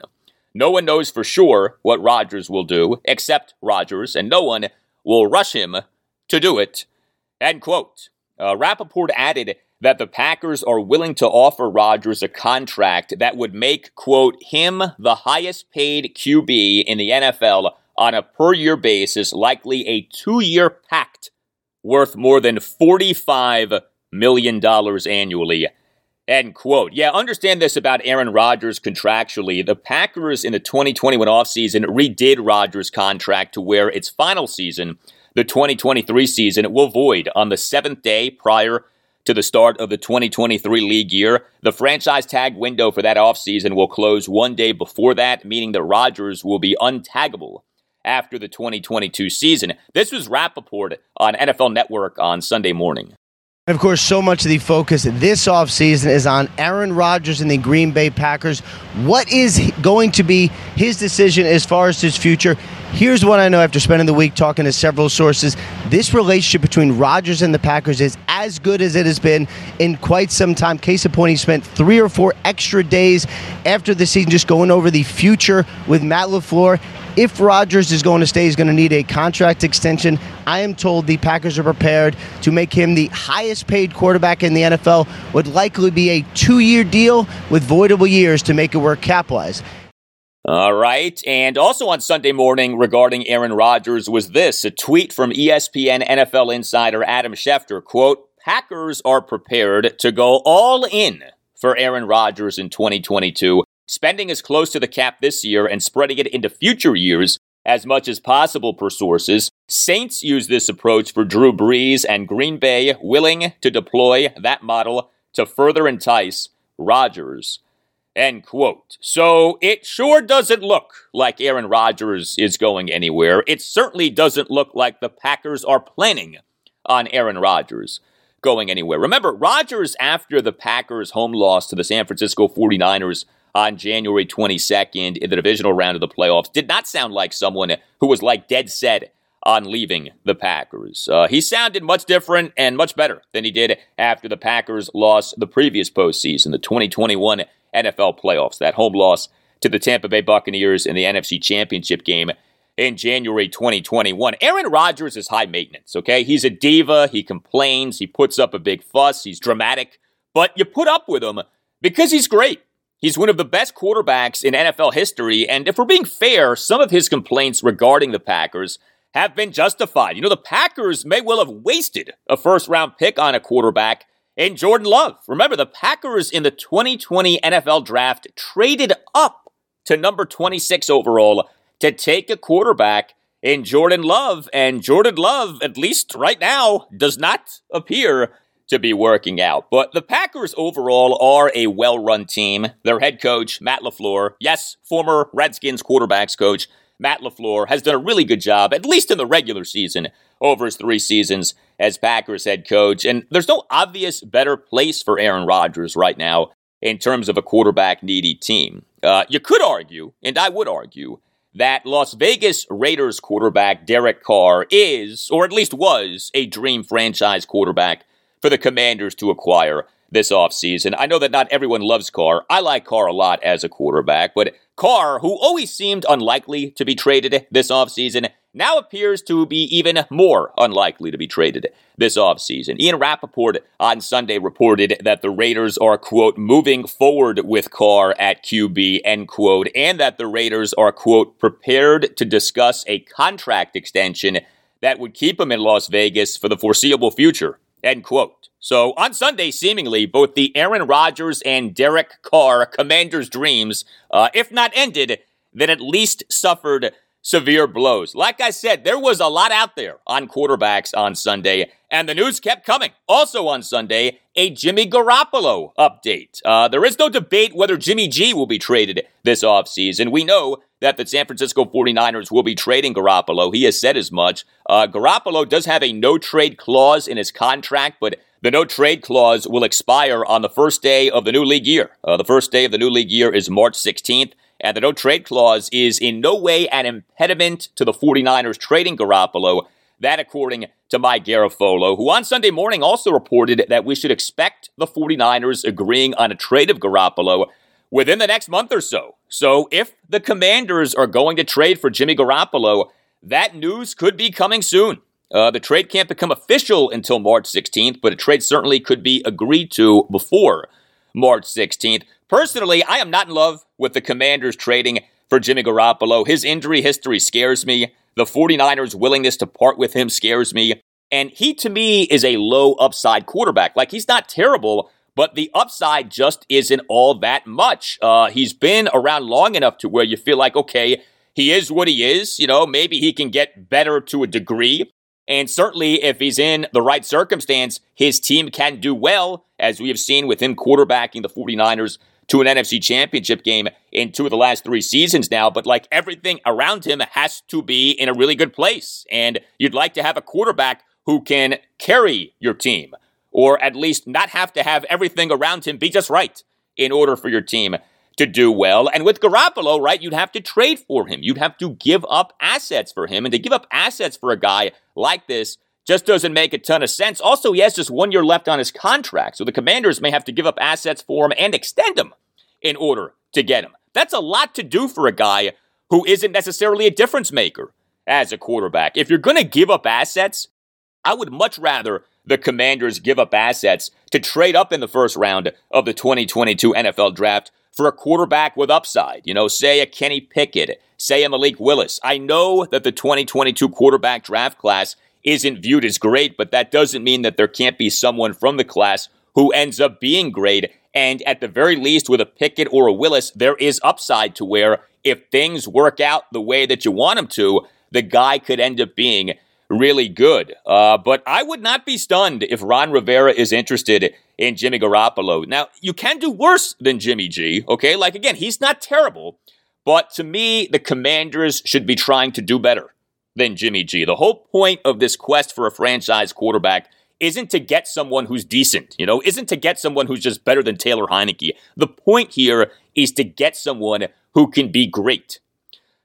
No one knows for sure what Rodgers will do, except Rodgers, and no one will rush him to do it, end quote. Uh, Rappaport added that the Packers are willing to offer Rodgers a contract that would make, quote, him the highest-paid Q B in the N F L on a per-year basis, likely a two-year pact worth more than forty-five million dollars annually, end quote. Yeah, understand this about Aaron Rodgers contractually. The Packers in the twenty twenty-one offseason redid Rodgers' contract to where its final season, the twenty twenty-three season, will void on the seventh day prior to the start of the twenty twenty-three league year. The franchise tag window for that offseason will close one day before that, meaning that Rodgers will be untaggable after the twenty twenty-two season. This was Rappaport on N F L Network on Sunday morning. And of course, so much of the focus this offseason is on Aaron Rodgers and the Green Bay Packers. What is going to be his decision as far as his future? Here's what I know after spending the week talking to several sources. This relationship between Rodgers and the Packers is as good as it has been in quite some time. Case in point, he spent three or four extra days after the season just going over the future with Matt LaFleur. If Rodgers is going to stay, he's going to need a contract extension. I am told the Packers are prepared to make him the highest-paid quarterback in the N F L. Would likely be a two-year deal with voidable years to make it work cap-wise. All right. And also on Sunday morning regarding Aaron Rodgers was this, a tweet from E S P N N F L insider Adam Schefter, quote, Packers are prepared to go all in for Aaron Rodgers in twenty twenty-two. Spending as close to the cap this year and spreading it into future years as much as possible, per sources. Saints use this approach for Drew Brees, and Green Bay willing to deploy that model to further entice Rodgers, end quote. So it sure doesn't look like Aaron Rodgers is going anywhere. It certainly doesn't look like the Packers are planning on Aaron Rodgers going anywhere. Remember, Rodgers, after the Packers' home loss to the San Francisco 49ers on January twenty-second in the divisional round of the playoffs, did not sound like someone who was like dead set on leaving the Packers. Uh, he sounded much different and much better than he did after the Packers lost the previous postseason, the twenty twenty-one N F L playoffs, that home loss to the Tampa Bay Buccaneers in the N F C Championship game in January twenty twenty-one. Aaron Rodgers is high maintenance, okay? He's a diva. He complains. He puts up a big fuss. He's dramatic. But you put up with him because he's great. He's one of the best quarterbacks in N F L history, and if we're being fair, some of his complaints regarding the Packers have been justified. You know, the Packers may well have wasted a first-round pick on a quarterback in Jordan Love. Remember, the Packers in the twenty twenty N F L Draft traded up to number twenty-six overall to take a quarterback in Jordan Love, and Jordan Love, at least right now, does not appear to be working out. But the Packers overall are a well-run team. Their head coach, Matt LaFleur, yes, former Redskins quarterbacks coach, Matt LaFleur, has done a really good job, at least in the regular season, over his three seasons as Packers head coach. And there's no obvious better place for Aaron Rodgers right now in terms of a quarterback-needy team. Uh, you could argue, and I would argue, that Las Vegas Raiders quarterback Derek Carr is, or at least was, a dream franchise quarterback for the Commanders to acquire this offseason. I know that not everyone loves Carr. I like Carr a lot as a quarterback, but Carr, who always seemed unlikely to be traded this offseason, now appears to be even more unlikely to be traded this offseason. Ian Rappaport on Sunday reported that the Raiders are, quote, moving forward with Carr at Q B, end quote, and that the Raiders are, quote, prepared to discuss a contract extension that would keep him in Las Vegas for the foreseeable future, end quote. So on Sunday, seemingly, both the Aaron Rodgers and Derek Carr Commanders' dreams, uh, if not ended, then at least suffered severe blows. Like I said, there was a lot out there on quarterbacks on Sunday, and the news kept coming. Also on Sunday, a Jimmy Garoppolo update. Uh, there is no debate whether Jimmy G will be traded this offseason. We know that the San Francisco 49ers will be trading Garoppolo. He has said as much. Uh, Garoppolo does have a no-trade clause in his contract, but the no-trade clause will expire on the first day of the new league year. Uh, the first day of the new league year is March sixteenth. And the no-trade clause is in no way an impediment to the 49ers trading Garoppolo. That according to Mike Garafolo, who on Sunday morning also reported that we should expect the 49ers agreeing on a trade of Garoppolo within the next month or so. So if the Commanders are going to trade for Jimmy Garoppolo, that news could be coming soon. Uh, the trade can't become official until March sixteenth, but a trade certainly could be agreed to before March sixteenth. Personally, I am not in love with the Commanders trading for Jimmy Garoppolo. His injury history scares me. The 49ers' willingness to part with him scares me. And he, to me, is a low upside quarterback. Like, he's not terrible, but the upside just isn't all that much. Uh, he's been around long enough to where you feel like, okay, he is what he is. You know, maybe he can get better to a degree. And certainly, if he's in the right circumstance, his team can do well, as we have seen with him quarterbacking the 49ers to an N F C championship game in two of the last three seasons now. But like, everything around him has to be in a really good place. And you'd like to have a quarterback who can carry your team, or at least not have to have everything around him be just right in order for your team to do well. And with Garoppolo, right, you'd have to trade for him. You'd have to give up assets for him. And to give up assets for a guy like this just doesn't make a ton of sense. Also, he has just one year left on his contract, so the Commanders may have to give up assets for him and extend him in order to get him. That's a lot to do for a guy who isn't necessarily a difference maker as a quarterback. If you're going to give up assets, I would much rather the Commanders give up assets to trade up in the first round of the twenty twenty-two N F L Draft for a quarterback with upside, you know, say a Kenny Pickett, say a Malik Willis. I know that the twenty twenty-two quarterback draft class isn't viewed as great, but that doesn't mean that there can't be someone from the class who ends up being great. And at the very least, with a Pickett or a Willis, there is upside to where if things work out the way that you want them to, the guy could end up being really good. Uh, but I would not be stunned if Ron Rivera is interested in Jimmy Garoppolo. Now, you can do worse than Jimmy G, okay? Like, again, he's not terrible, but to me, the Commanders should be trying to do better than Jimmy G. The whole point of this quest for a franchise quarterback isn't to get someone who's decent, you know, isn't to get someone who's just better than Taylor Heineke. The point here is to get someone who can be great.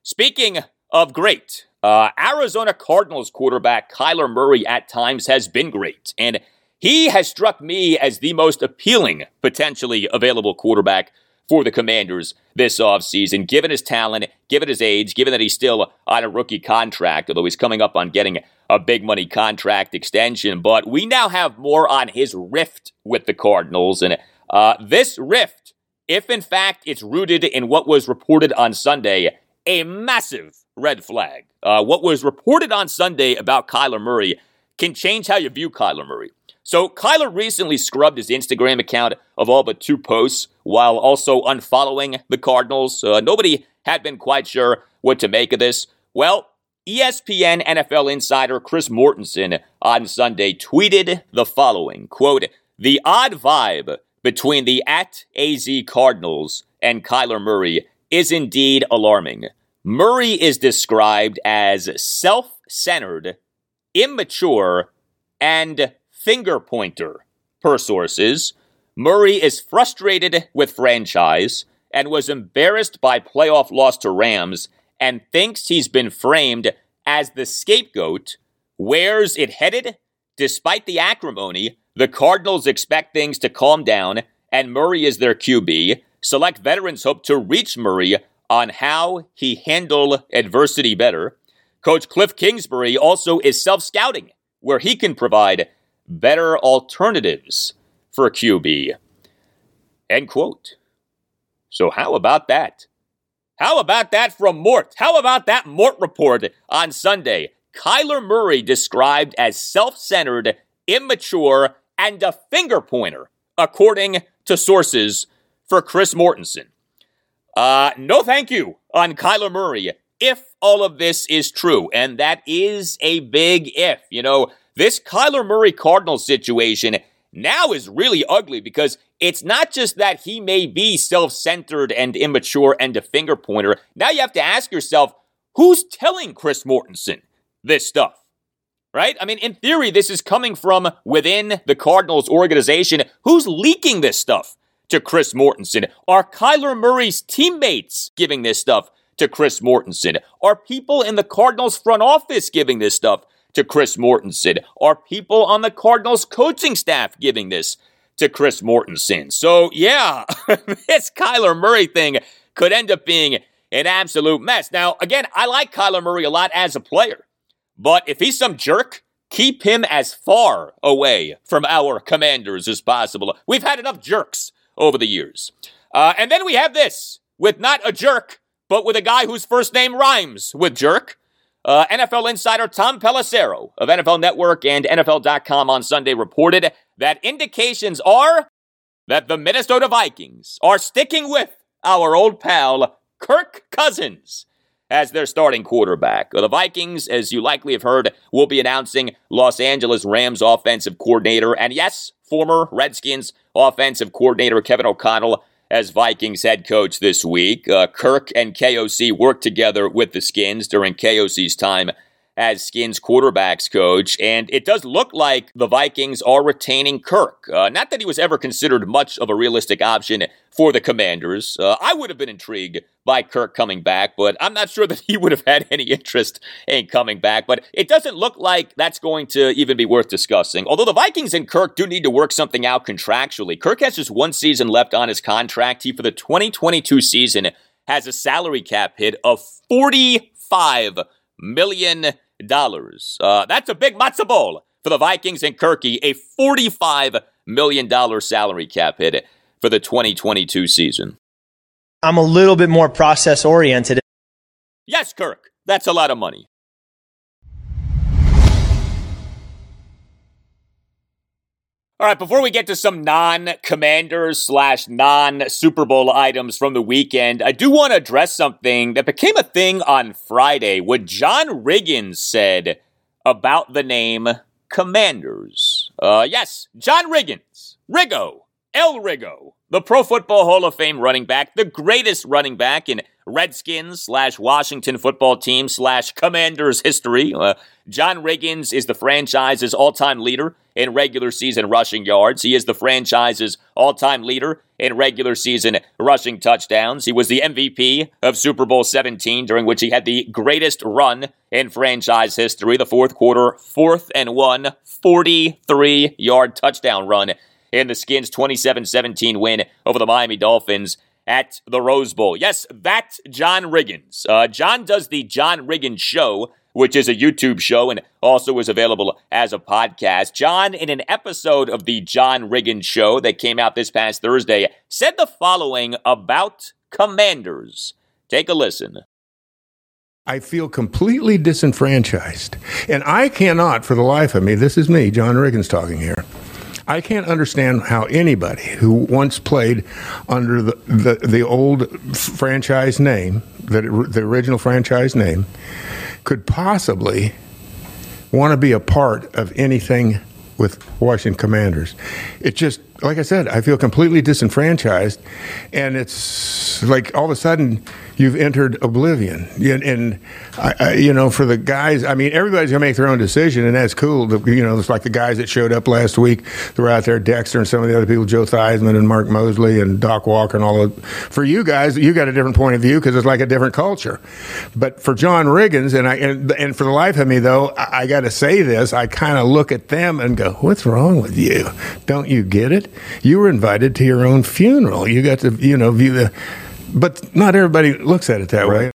Speaking of great, uh, Arizona Cardinals quarterback Kyler Murray at times has been great, and he has struck me as the most appealing potentially available quarterback for the Commanders this offseason, given his talent, given his age, given that he's still on a rookie contract, although he's coming up on getting a big money contract extension. But we now have more on his rift with the Cardinals. And uh, this rift, if in fact it's rooted in what was reported on Sunday, a massive red flag. Uh, what was reported on Sunday about Kyler Murray can change how you view Kyler Murray. So Kyler recently scrubbed his Instagram account of all but two posts while also unfollowing the Cardinals. Uh, nobody had been quite sure what to make of this. Well, E S P N N F L insider Chris Mortensen on Sunday tweeted the following, quote, "The odd vibe between the at A Z Cardinals and Kyler Murray is indeed alarming. Murray is described as self-centered, immature, and finger pointer. Per sources, Murray is frustrated with franchise and was embarrassed by playoff loss to Rams and thinks he's been framed as the scapegoat. Where's it headed? Despite the acrimony, the Cardinals expect things to calm down, and Murray is their Q B. Select veterans hope to reach Murray on how he handled adversity better. Coach Cliff Kingsbury also is self-scouting, where he can provide better alternatives for Q B. End quote. So how about that? How about that from Mort? How about that Mort report on Sunday? Kyler Murray described as self-centered, immature, and a finger pointer, according to sources for Chris Mortensen. Uh, no thank you on Kyler Murray if all of this is true, and that is a big if. You know, this Kyler Murray Cardinals situation now is really ugly because it's not just that he may be self-centered and immature and a finger pointer. Now you have to ask yourself, who's telling Chris Mortensen this stuff, right? I mean, in theory, this is coming from within the Cardinals organization. Who's leaking this stuff to Chris Mortensen? Are Kyler Murray's teammates giving this stuff to Chris Mortensen? Are people in the Cardinals front office giving this stuff to Chris Mortensen? Are people on the Cardinals coaching staff giving this to Chris Mortensen? So, yeah, this Kyler Murray thing could end up being an absolute mess. Now, again, I like Kyler Murray a lot as a player. But if he's some jerk, keep him as far away from our Commanders as possible. We've had enough jerks over the years. Uh, and then we have this, with not a jerk, but with a guy whose first name rhymes with jerk. Uh, N F L insider Tom Pelissero of N F L Network and N F L dot com on Sunday reported that indications are that the Minnesota Vikings are sticking with our old pal Kirk Cousins as their starting quarterback. The Vikings, as you likely have heard, will be announcing Los Angeles Rams offensive coordinator, and yes, former Redskins offensive coordinator Kevin O'Connell as Vikings head coach this week. Uh, Kirk and K O C worked together with the Skins during K O C's time as Skins quarterbacks coach, and it does look like the Vikings are retaining Kirk. Uh, not that he was ever considered much of a realistic option for the Commanders. Uh, I would have been intrigued by Kirk coming back, but I'm not sure that he would have had any interest in coming back. But it doesn't look like that's going to even be worth discussing. Although the Vikings and Kirk do need to work something out contractually. Kirk has just one season left on his contract. He, for the twenty twenty-two season, has a salary cap hit of forty-five million dollars. Uh, that's a big matzo ball for the Vikings and Kirky, a forty-five million dollars salary cap hit for the twenty twenty-two season. I'm a little bit more process-oriented. Yes, Kirk, that's a lot of money. All right, before we get to some non-Commanders slash non-Super Bowl items from the weekend, I do want to address something that became a thing on Friday, what John Riggins said about the name Commanders. Uh, yes, John Riggins, Riggo, El Riggo, the Pro Football Hall of Fame running back, the greatest running back in Redskins slash Washington football team slash Commanders history. Uh, John Riggins is the franchise's all-time leader in regular season rushing yards. He is the franchise's all-time leader in regular season rushing touchdowns. He was the M V P of Super Bowl seventeen, during which he had the greatest run in franchise history, the fourth quarter, fourth and one, forty-three-yard touchdown run in the Skins' twenty-seven seventeen win over the Miami Dolphins at the Rose Bowl. Yes, that's John Riggins. Uh, John does the John Riggins Show, which is a YouTube show and also is available as a podcast. John, in an episode of the John Riggins Show that came out this past Thursday, said the following about Commanders. Take a listen. I feel completely disenfranchised, and I cannot for the life of me, this is me, John Riggins talking here, I can't understand how anybody who once played under the, the, the old franchise name, the, the original franchise name, could possibly want to be a part of anything with Washington Commanders. It just like I said, I feel completely disenfranchised, and it's like all of a sudden you've entered oblivion. And, and I, I, you know, for the guys, I mean, everybody's gonna make their own decision, and that's cool. The, you know, it's like the guys that showed up last week, they were out there, Dexter and some of the other people, Joe Theismann and Mark Mosley and Doc Walker and all of. For you guys, you got a different point of view because it's like a different culture. But for John Riggins, and I, and, and for the life of me though, I, I got to say this, I kind of look at them and go, "What's wrong with you? Don't you get it? You were invited to your own funeral. You got to, you know, view the." But not everybody looks at it that way.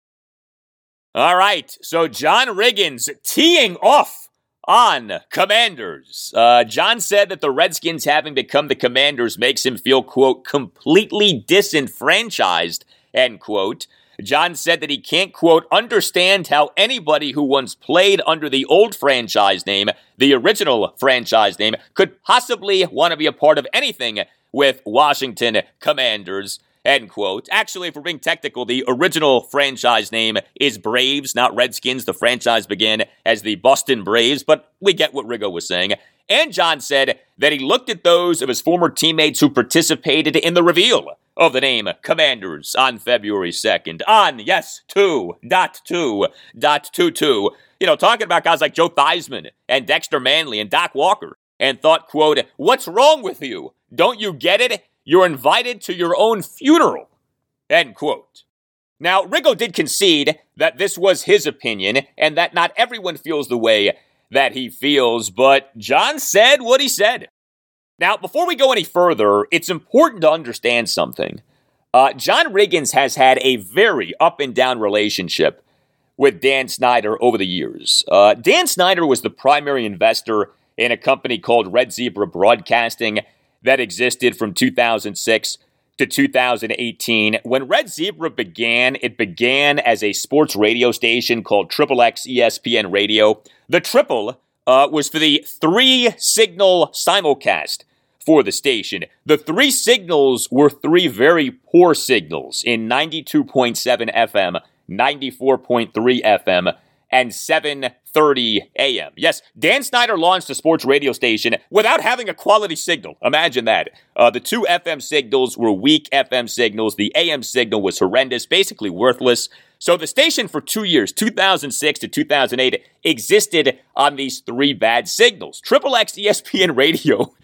All right. So John Riggins teeing off on Commanders. Uh, John said that the Redskins having become the Commanders makes him feel, quote, completely disenfranchised, end quote. John said that he can't, quote, understand how anybody who once played under the old franchise name, the original franchise name, could possibly want to be a part of anything with Washington Commanders, end quote. Actually, if we're being technical, the original franchise name is Braves, not Redskins. The franchise began as the Boston Braves, but we get what Riggo was saying. And John said that he looked at those of his former teammates who participated in the reveal of the name Commanders on February second. On, yes, two, dot two, dot two two. You know, talking about guys like Joe Theismann and Dexter Manley and Doc Walker, and thought, quote, "What's wrong with you? Don't you get it? You're invited to your own funeral," end quote. Now, Riggo did concede that this was his opinion and that not everyone feels the way that he feels, but John said what he said. Now, before we go any further, it's important to understand something. Uh, John Riggins has had a very up-and-down relationship with Dan Snyder over the years. Uh, Dan Snyder was the primary investor in a company called Red Zebra Broadcasting that existed from two thousand six to two thousand eighteen. When Red Zebra began, it began as a sports radio station called Triple X E S P N Radio. The Triple Uh, was for the three-signal simulcast for the station. The three signals were three very poor signals in ninety-two point seven F M, ninety-four point three F M, and seven thirty A M. Yes, Dan Snyder launched a sports radio station without having a quality signal. Imagine that. Uh, the two F M signals were weak F M signals. The A M signal was horrendous, basically worthless. So the station for two years, two thousand six to two thousand eight, existed on these three bad signals. Triple X E S P N Radio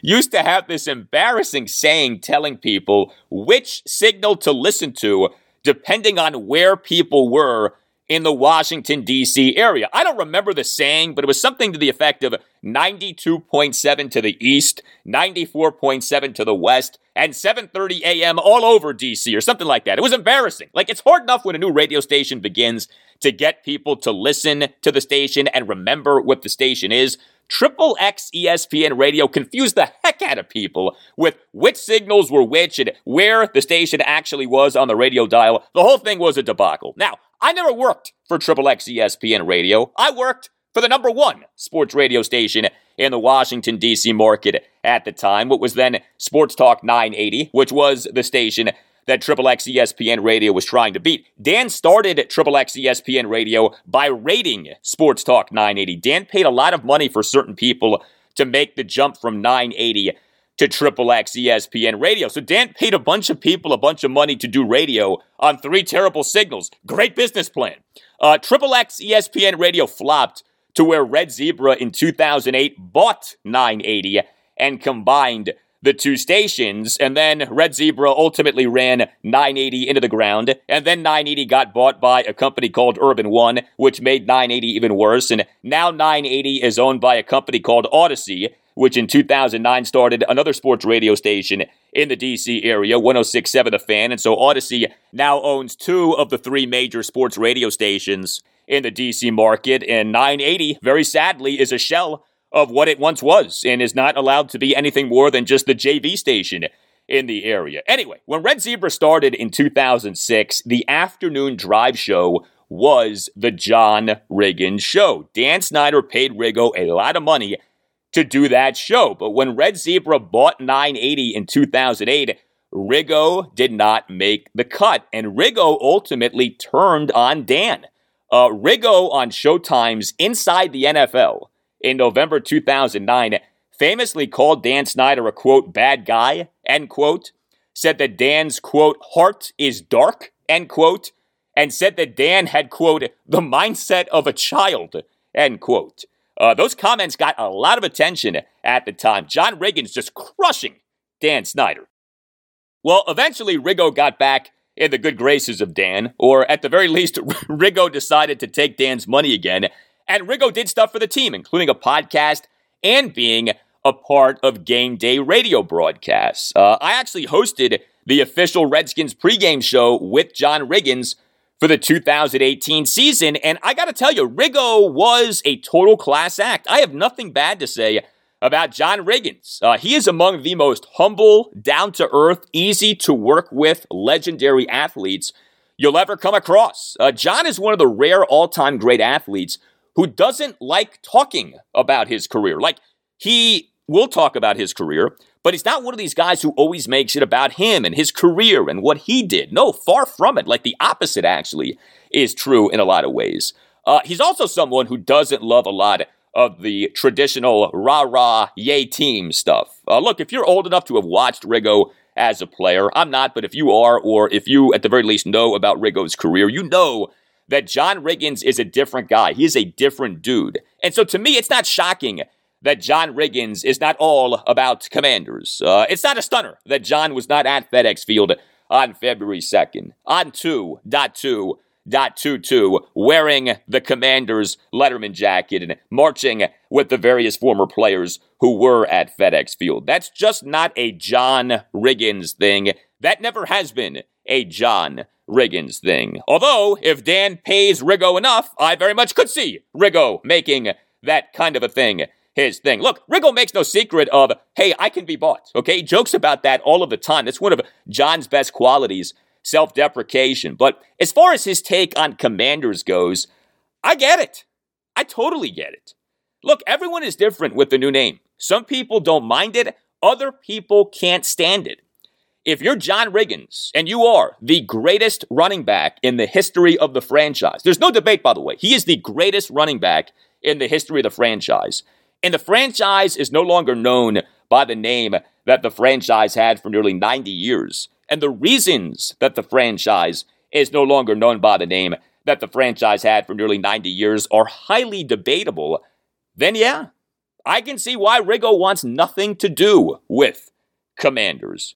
used to have this embarrassing saying telling people which signal to listen to depending on where people were in the Washington, D C area. I don't remember the saying, but it was something to the effect of ninety-two point seven to the east, ninety-four point seven to the west, and seven thirty A M all over D C or something like that. It was embarrassing. Like, it's hard enough when a new radio station begins to get people to listen to the station and remember what the station is. Triple X E S P N Radio confused the heck out of people with which signals were which and where the station actually was on the radio dial. The whole thing was a debacle. Now, I never worked for Triple X E S P N Radio. I worked for the number one sports radio station in the Washington, D C market at the time, what was then Sports Talk nine eighty, which was the station that Triple X E S P N Radio was trying to beat. Dan started Triple X E S P N Radio by rating Sports Talk nine eighty. Dan paid a lot of money for certain people to make the jump from nine eighty to Triple X E S P N Radio. So Dan paid a bunch of people a bunch of money to do radio on three terrible signals. Great business plan. Uh, Triple X E S P N Radio flopped to where Red Zebra in two thousand eight bought nine eighty and combined the two stations, and then Red Zebra ultimately ran nine eighty into the ground, and then nine eighty got bought by a company called Urban One, which made nine eighty even worse, and now nine eighty is owned by a company called Odyssey, which in two thousand nine started another sports radio station in the D C area, one oh six point seven The Fan, and so Odyssey now owns two of the three major sports radio stations in the D C market, and nine eighty, very sadly, is a shell of what it once was and is not allowed to be anything more than just the J V station in the area. Anyway, when Red Zebra started in two thousand six, the afternoon drive show was the John Riggins Show. Dan Snyder paid Riggo a lot of money to do that show, but when Red Zebra bought nine eighty in two thousand eight, Riggo did not make the cut, and Riggo ultimately turned on Dan. Uh, Riggo on Showtime's Inside the N F L in November two thousand nine famously called Dan Snyder a, quote, bad guy, end quote, said that Dan's, quote, heart is dark, end quote, and said that Dan had, quote, the mindset of a child, end quote. Uh, those comments got a lot of attention at the time. John Riggins just crushing Dan Snyder. Well, eventually Riggo got back in the good graces of Dan, or at the very least, Riggo decided to take Dan's money again, and Riggo did stuff for the team, including a podcast and being a part of game day radio broadcasts. Uh, I actually hosted the official Redskins pregame show with John Riggins for the two thousand eighteen season, and I gotta tell you, Riggo was a total class act. I have nothing bad to say about John Riggins. Uh, he is among the most humble, down-to-earth, easy-to-work-with, legendary athletes you'll ever come across. Uh, John is one of the rare all-time great athletes who doesn't like talking about his career. Like, he will talk about his career, but he's not one of these guys who always makes it about him and his career and what he did. No, far from it. Like, the opposite, actually, is true in a lot of ways. Uh, he's also someone who doesn't love a lot of the traditional rah-rah, yay team stuff. Uh, look, if you're old enough to have watched Riggo as a player, I'm not, but if you are, or if you, at the very least, know about Riggo's career, you know that John Riggins is a different guy. He is a different dude. And so to me, it's not shocking that John Riggins is not all about Commanders. Uh, it's not a stunner that John was not at FedEx Field on February second. On two point two. Dot two two, wearing the Commanders Letterman jacket and marching with the various former players who were at FedEx Field. That's just not a John Riggins thing. That never has been a John Riggins thing. Although, if Dan pays Riggo enough, I very much could see Riggo making that kind of a thing his thing. Look, Riggo makes no secret of, hey, I can be bought, okay? He jokes about that all of the time. That's one of John's best qualities. Self-deprecation. But as far as his take on Commanders goes, I get it. I totally get it. Look, everyone is different with the new name. Some people don't mind it. Other people can't stand it. If you're John Riggins, and you are the greatest running back in the history of the franchise, there's no debate, by the way. He is the greatest running back in the history of the franchise. And the franchise is no longer known by the name that the franchise had for nearly ninety years. And the reasons that the franchise is no longer known by the name that the franchise had for nearly ninety years are highly debatable, then yeah, I can see why Riggo wants nothing to do with Commanders.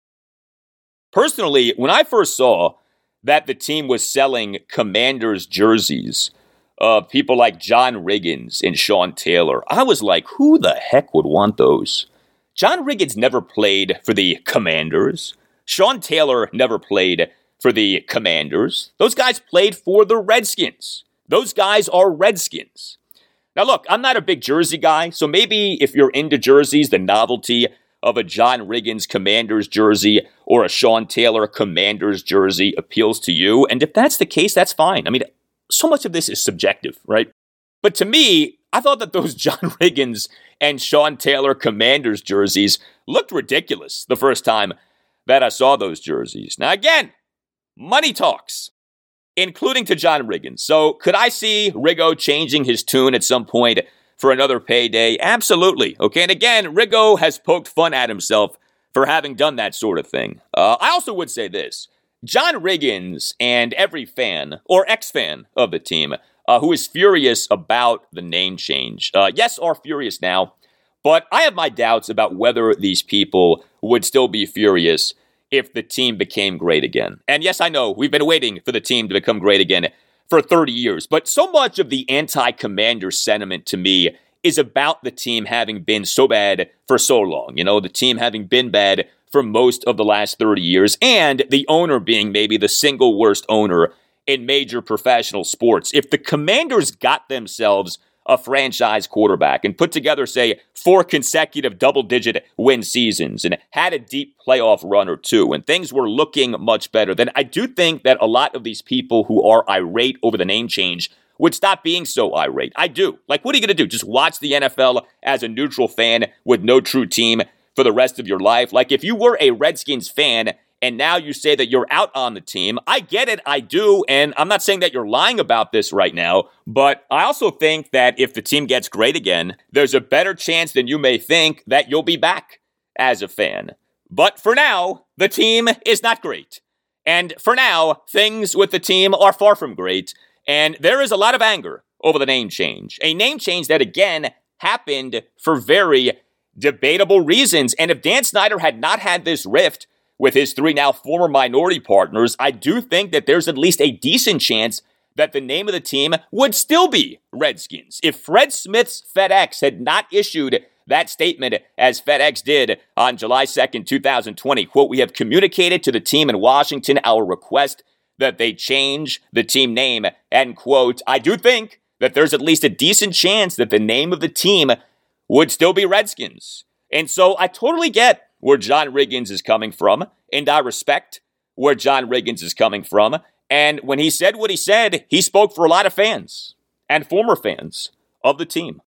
Personally, when I first saw that the team was selling Commanders jerseys of people like John Riggins and Sean Taylor, I was like, who the heck would want those? John Riggins never played for the Commanders. Sean Taylor never played for the Commanders. Those guys played for the Redskins. Those guys are Redskins. Now, look, I'm not a big jersey guy, so maybe if you're into jerseys, the novelty of a John Riggins Commanders jersey or a Sean Taylor Commanders jersey appeals to you. And if that's the case, that's fine. I mean, so much of this is subjective, right? But to me, I thought that those John Riggins and Sean Taylor Commanders jerseys looked ridiculous the first time that I saw those jerseys. Now again, money talks, including to John Riggins. So could I see Riggo changing his tune at some point for another payday? Absolutely. Okay, and again, Riggo has poked fun at himself for having done that sort of thing. Uh, I also would say this. John Riggins and every fan or ex-fan of the team uh, who is furious about the name change, uh, yes, are furious now. But I have my doubts about whether these people would still be furious if the team became great again. And yes, I know we've been waiting for the team to become great again for thirty years. But so much of the anti-Commander sentiment to me is about the team having been so bad for so long. You know, the team having been bad for most of the last thirty years and the owner being maybe the single worst owner in major professional sports. If the Commanders got themselves a franchise quarterback and put together, say, four consecutive double-digit win seasons and had a deep playoff run or two, and things were looking much better, then I do think that a lot of these people who are irate over the name change would stop being so irate. I do. Like, what are you going to do? Just watch the N F L as a neutral fan with no true team for the rest of your life? Like, if you were a Redskins fan and now you say that you're out on the team. I get it, I do, and I'm not saying that you're lying about this right now, but I also think that if the team gets great again, there's a better chance than you may think that you'll be back as a fan. But for now, the team is not great. And for now, things with the team are far from great, and there is a lot of anger over the name change. A name change that, again, happened for very debatable reasons. And if Dan Snyder had not had this rift with his three now former minority partners, I do think that there's at least a decent chance that the name of the team would still be Redskins. If Fred Smith's FedEx had not issued that statement, as FedEx did on July second, twenty twenty, quote, "We have communicated to the team in Washington our request that they change the team name," end quote, I do think that there's at least a decent chance that the name of the team would still be Redskins. And so I totally get where John Riggins is coming from, and I respect where John Riggins is coming from. And when he said what he said, he spoke for a lot of fans and former fans of the team.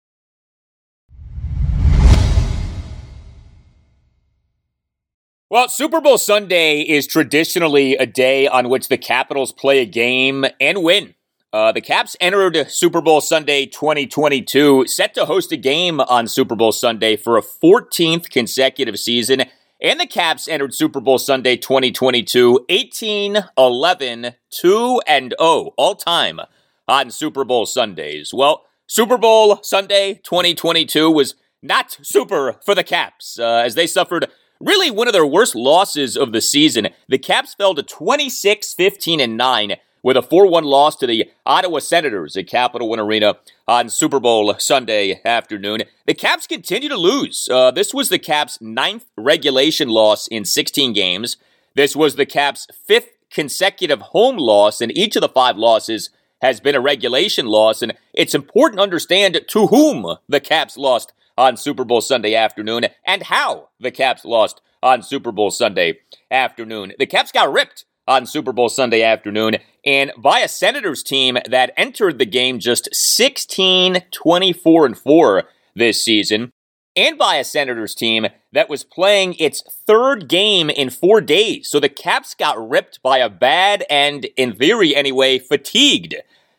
Well, Super Bowl Sunday is traditionally a day on which the Capitals play a game and win. Uh, the Caps entered Super Bowl Sunday twenty twenty-two, set to host a game on Super Bowl Sunday for a fourteenth consecutive season. And the Caps entered Super Bowl Sunday twenty twenty-two, eighteen eleven two oh, all-time on Super Bowl Sundays. Well, Super Bowl Sunday twenty twenty-two was not super for the Caps, uh, as they suffered really one of their worst losses of the season. The Caps fell to twenty-six fifteen nine with a four one loss to the Ottawa Senators at Capital One Arena on Super Bowl Sunday afternoon. The Caps continue to lose. Uh, this was the Caps' ninth regulation loss in sixteen games. This was the Caps' fifth consecutive home loss, and each of the five losses has been a regulation loss. And it's important to understand to whom the Caps lost on Super Bowl Sunday afternoon, and how the Caps lost on Super Bowl Sunday afternoon. The Caps got ripped on Super Bowl Sunday afternoon, and by a Senators team that entered the game just sixteen twenty-four and four this season, and by a Senators team that was playing its third game in four days. So the Caps got ripped by a bad and, in theory anyway, fatigued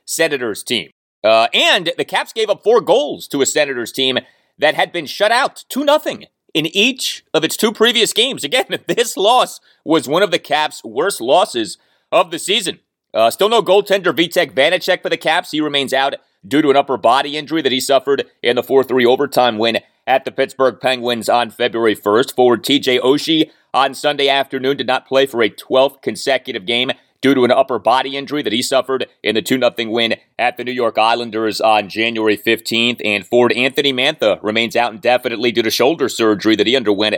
Senators team. Uh, and the Caps gave up four goals to a Senators team that had been shut out two nothing in each of its two previous games. Again, this loss was one of the Caps' worst losses of the season. Uh, still no goaltender Vitek Vanacek for the Caps. He remains out due to an upper body injury that he suffered in the four three overtime win at the Pittsburgh Penguins on February first. Forward T J Oshie on Sunday afternoon did not play for a twelfth consecutive game due to an upper body injury that he suffered in the two nothing win at the New York Islanders on January fifteenth. And forward Anthony Mantha remains out indefinitely due to shoulder surgery that he underwent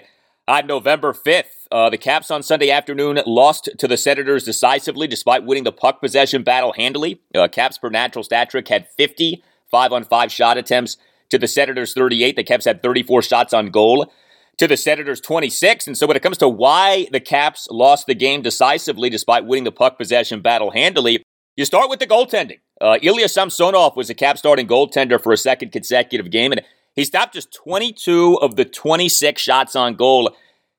on November fifth. Uh, the Caps on Sunday afternoon lost to the Senators decisively despite winning the puck possession battle handily. Uh, Caps per natural stat trick had fifty five on five shot attempts to the Senators thirty-eight. The Caps had thirty-four shots on goal to the Senators twenty-six. And so when it comes to why the Caps lost the game decisively despite winning the puck possession battle handily, you start with the goaltending. Uh, Ilya Samsonov was the Caps starting goaltender for a second consecutive game, and he stopped just twenty-two of the twenty-six shots on goal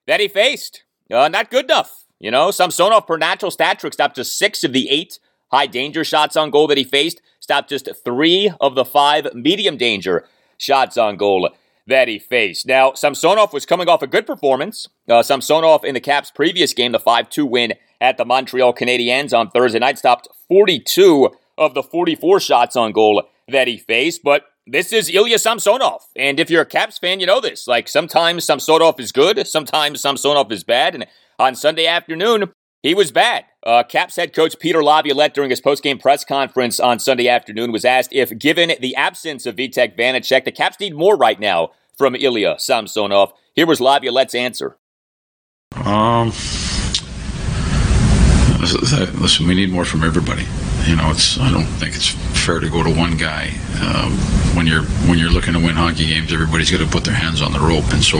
that he faced. Uh, not good enough. You know, Samsonov per natural stat trick stopped just six of the eight high danger shots on goal that he faced, stopped just three of the five medium danger shots on goal that he faced. Now, Samsonov was coming off a good performance. Uh, Samsonov in the Caps' previous game, the five two win at the Montreal Canadiens on Thursday night, stopped forty-two of the forty-four shots on goal that he faced. But this is Ilya Samsonov. And if you're a Caps fan, you know this. Like, sometimes Samsonov is good, sometimes Samsonov is bad. And on Sunday afternoon, he was bad. Uh, Caps head coach Peter Laviolette during his postgame press conference on Sunday afternoon was asked if, given the absence of Vitek Vanacek, the Caps need more right now from Ilya Samsonov. Here was Laviolette's answer. Um, listen, we need more from everybody. You know, it's I don't think it's fair to go to one guy. Um, when you're when you're looking to win hockey games, everybody's got to put their hands on the rope, and so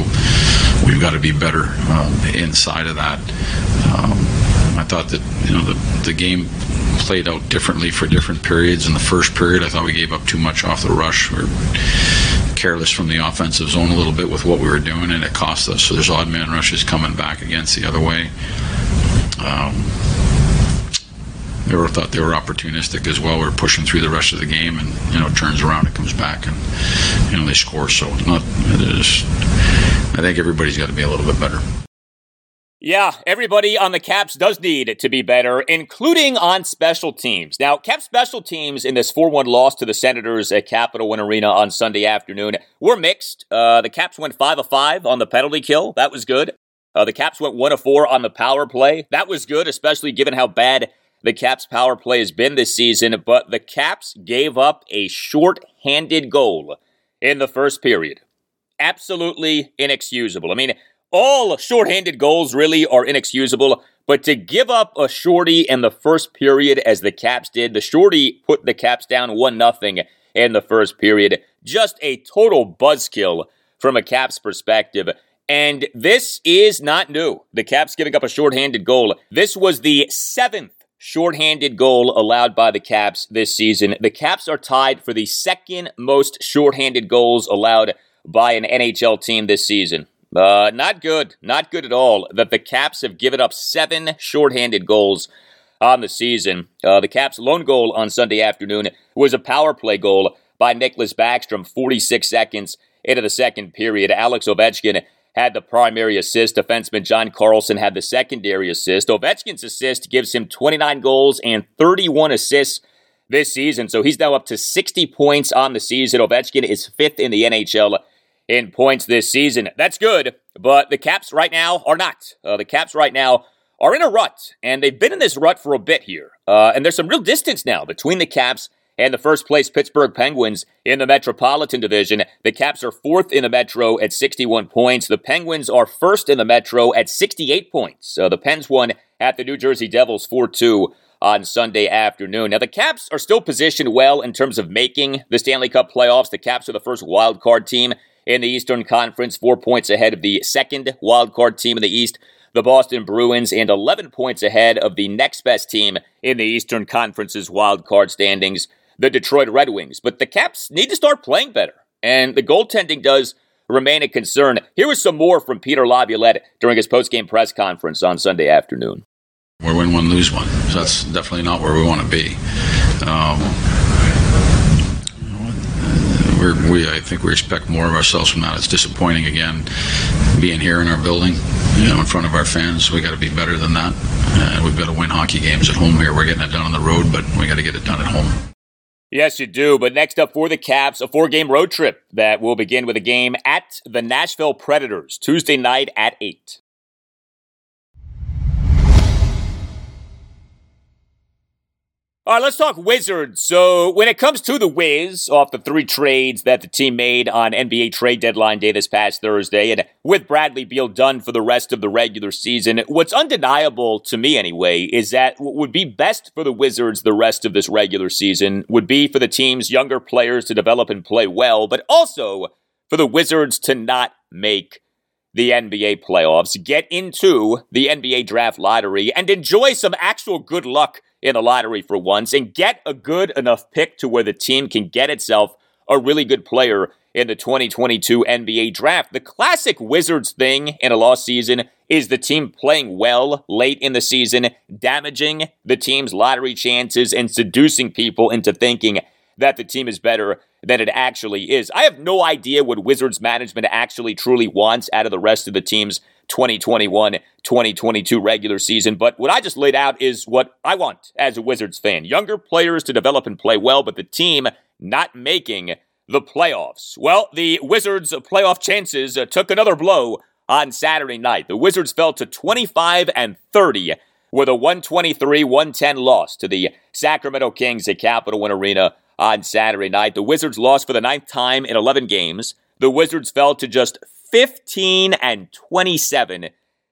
we've got to be better um, inside of that. Um, I thought that, you know, the, the game played out differently for different periods. In the first period, I thought we gave up too much off the rush. We were careless from the offensive zone a little bit with what we were doing, and it cost us. So there's odd man rushes coming back against the other way. Um, they were thought they were opportunistic as well. We were pushing through the rest of the game, and you know, it turns around, it comes back, and you know, they score. So it's not. It is, I think everybody's got to be a little bit better. Yeah, everybody on the Caps does need it to be better, including on special teams. Now, Caps special teams in this four one loss to the Senators at Capital One Arena on Sunday afternoon were mixed. Uh, the Caps went five of five on the penalty kill. That was good. Uh, the Caps went one of four on the power play. That was good, especially given how bad the Caps power play has been this season. But the Caps gave up a shorthanded goal in the first period. Absolutely inexcusable. I mean, all shorthanded goals really are inexcusable, but to give up a shorty in the first period as the Caps did, the shorty put the Caps down one nothing in the first period. Just a total buzzkill from a Caps perspective, and this is not new. The Caps giving up a shorthanded goal. This was the seventh shorthanded goal allowed by the Caps this season. The Caps are tied for the second most shorthanded goals allowed by an N H L team this season. Uh, not good, not good at all, that the Caps have given up seven shorthanded goals on the season. Uh, the Caps' lone goal on Sunday afternoon was a power play goal by Nicholas Backstrom, forty-six seconds into the second period. Alex Ovechkin had the primary assist. Defenseman John Carlson had the secondary assist. Ovechkin's assist gives him twenty-nine goals and thirty-one assists this season, so he's now up to sixty points on the season. Ovechkin is fifth in the N H L in points this season. That's good, but the Caps right now are not. Uh, the Caps right now are in a rut, and they've been in this rut for a bit here. Uh, and there's some real distance now between the Caps and the first-place Pittsburgh Penguins in the Metropolitan Division. The Caps are fourth in the Metro at sixty-one points. The Penguins are first in the Metro at sixty-eight points. So the Pens won at the New Jersey Devils four two on Sunday afternoon. Now, the Caps are still positioned well in terms of making the Stanley Cup playoffs. The Caps are the first wild-card team in the Eastern Conference, four points ahead of the second wildcard team in the East, the Boston Bruins, and eleven points ahead of the next best team in the Eastern Conference's wildcard standings, the Detroit Red Wings. But the Caps need to start playing better, and the goaltending does remain a concern. Here was some more from Peter Laviolette during his postgame press conference on Sunday afternoon. We win one, lose one. So that's definitely not where we want to be. Um, We're, we, I think we expect more of ourselves from that. It's disappointing, again, being here in our building, you know, in front of our fans. We got to be better than that. Uh, we've got to win hockey games at home here. We're getting it done on the road, but we got to get it done at home. Yes, you do. But next up for the Caps, a four-game road trip that will begin with a game at the Nashville Predators Tuesday night at eight. All right, let's talk Wizards. So when it comes to the Wiz, off the three trades that the team made on N B A trade deadline day this past Thursday, and with Bradley Beal done for the rest of the regular season, what's undeniable to me anyway is that what would be best for the Wizards the rest of this regular season would be for the team's younger players to develop and play well, but also for the Wizards to not make the N B A playoffs, get into the N B A draft lottery, and enjoy some actual good luck in the lottery for once, and get a good enough pick to where the team can get itself a really good player in the twenty twenty-two N B A draft. The classic Wizards thing in a lost season is the team playing well late in the season, damaging the team's lottery chances, and seducing people into thinking that the team is better than it actually is. I have no idea what Wizards management actually truly wants out of the rest of the team's twenty twenty-one twenty twenty-two regular season, but what I just laid out is what I want as a Wizards fan. Younger players to develop and play well, but the team not making the playoffs. Well, the Wizards' playoff chances took another blow on Saturday night. The Wizards fell to twenty-five and thirty with a one twenty-three one ten loss to the Sacramento Kings at Capital One Arena on Saturday night. The Wizards lost for the ninth time in eleven games. The Wizards fell to just fifteen and twenty-seven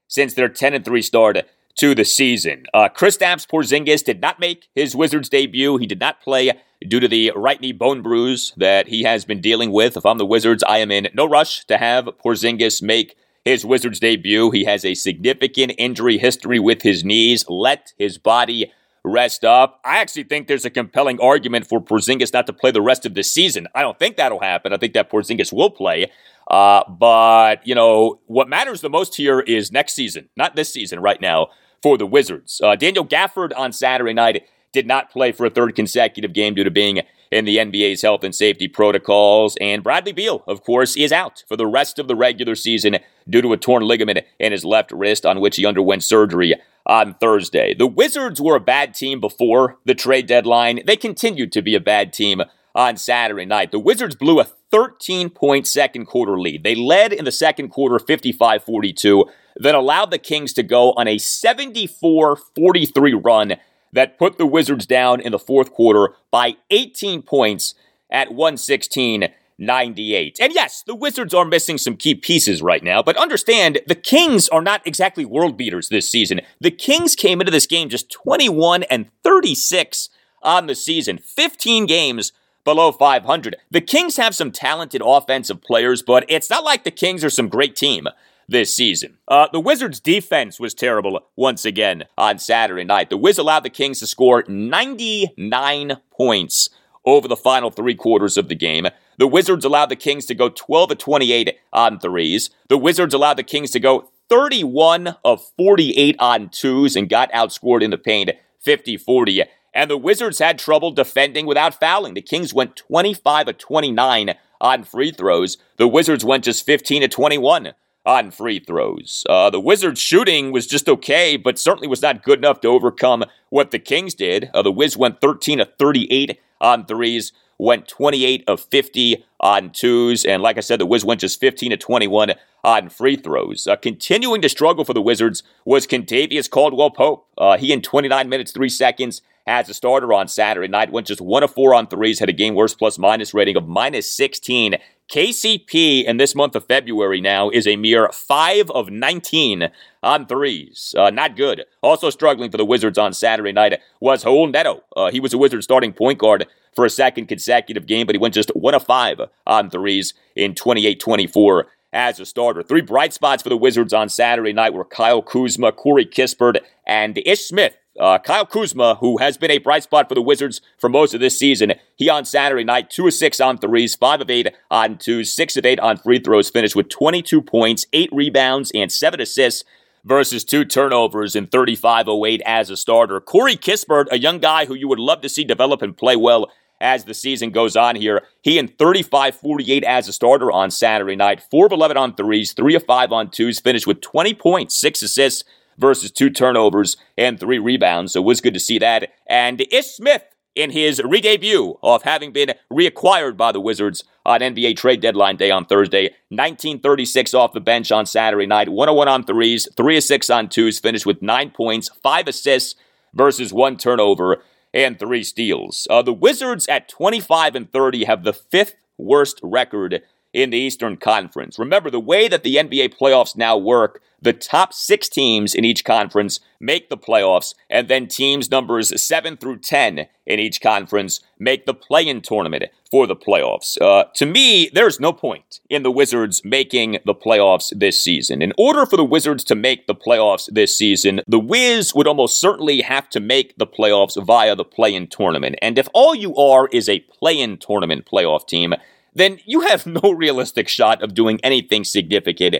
since their ten and three start to the season. Uh, Kristaps Porzingis did not make his Wizards debut. He did not play due to the right knee bone bruise that he has been dealing with. If I'm the Wizards, I am in no rush to have Porzingis make his Wizards debut. He has a significant injury history with his knees. Let his body rest up. I actually think there's a compelling argument for Porzingis not to play the rest of the season. I don't think that'll happen. I think that Porzingis will play. Uh, but, you know, what matters the most here is next season, not this season right now for the Wizards. Uh, Daniel Gafford on Saturday night did not play for a third consecutive game due to being in the N B A's health and safety protocols. And Bradley Beal, of course, is out for the rest of the regular season due to a torn ligament in his left wrist, on which he underwent surgery on Thursday. The Wizards were a bad team before the trade deadline. They continued to be a bad team on Saturday night. The Wizards blew a thirteen-point second quarter lead. They led in the second quarter fifty-five forty-two, then allowed the Kings to go on a seventy-four forty-three run that put the Wizards down in the fourth quarter by eighteen points at one sixteen ninety-eight. And yes, the Wizards are missing some key pieces right now, but understand the Kings are not exactly world beaters this season. The Kings came into this game just twenty-one and thirty-six on the season, fifteen games below five hundred. The Kings have some talented offensive players, but it's not like the Kings are some great team this season. Uh, the Wizards' defense was terrible once again on Saturday night. The Wiz allowed the Kings to score ninety-nine points over the final three quarters of the game. The Wizards allowed the Kings to go twelve of twenty-eight on threes. The Wizards allowed the Kings to go thirty-one of forty-eight on twos and got outscored in the paint fifty forty. And the Wizards had trouble defending without fouling. The Kings went twenty-five of twenty-nine on free throws. The Wizards went just fifteen of twenty-one on free throws. Uh, the Wizards' shooting was just okay, but certainly was not good enough to overcome what the Kings did. Uh, the Wiz went thirteen of thirty-eight on threes, went twenty-eight of fifty on twos, and like I said, the Wiz went just fifteen of twenty-one on free throws. Uh, continuing to struggle for the Wizards was Kentavious Caldwell-Pope. Uh, he in twenty-nine minutes, three seconds, as a starter on Saturday night, went just one of four on threes, had a game-worst plus-minus rating of minus sixteen. K C P in this month of February now is a mere five of nineteen on threes. Uh, not good. Also struggling for the Wizards on Saturday night was Raul Neto. Uh, he was a Wizards starting point guard for a second consecutive game, but he went just one of five on threes in twenty-eight twenty-four as a starter. Three bright spots for the Wizards on Saturday night were Kyle Kuzma, Corey Kispert, and Ish Smith. Uh, Kyle Kuzma, who has been a bright spot for the Wizards for most of this season, he on Saturday night, two of six on threes, five of eight on twos, six of eight on free throws, finished with twenty-two points, eight rebounds, and seven assists versus two turnovers in thirty-five oh eight as a starter. Corey Kispert, a young guy who you would love to see develop and play well as the season goes on here, he in thirty-five forty-eight as a starter on Saturday night, four of eleven on threes, three of five on twos, finished with twenty points, six assists, versus two turnovers and three rebounds. So it was good to see that. And Ish Smith in his re-debut of having been reacquired by the Wizards on N B A trade deadline day on Thursday. nineteen thirty-six off the bench on Saturday night. one oh one on threes, three of six on twos, finished with nine points, five assists versus one turnover and three steals. Uh, the Wizards at twenty-five and thirty have the fifth worst record in the Eastern Conference. Remember, the way that the N B A playoffs now work, the top six teams in each conference make the playoffs, and then teams numbers seven through ten in each conference make the play-in tournament for the playoffs. Uh, to me, there's no point in the Wizards making the playoffs this season. In order for the Wizards to make the playoffs this season, the Wiz would almost certainly have to make the playoffs via the play-in tournament. And if all you are is a play-in tournament playoff team, then you have no realistic shot of doing anything significant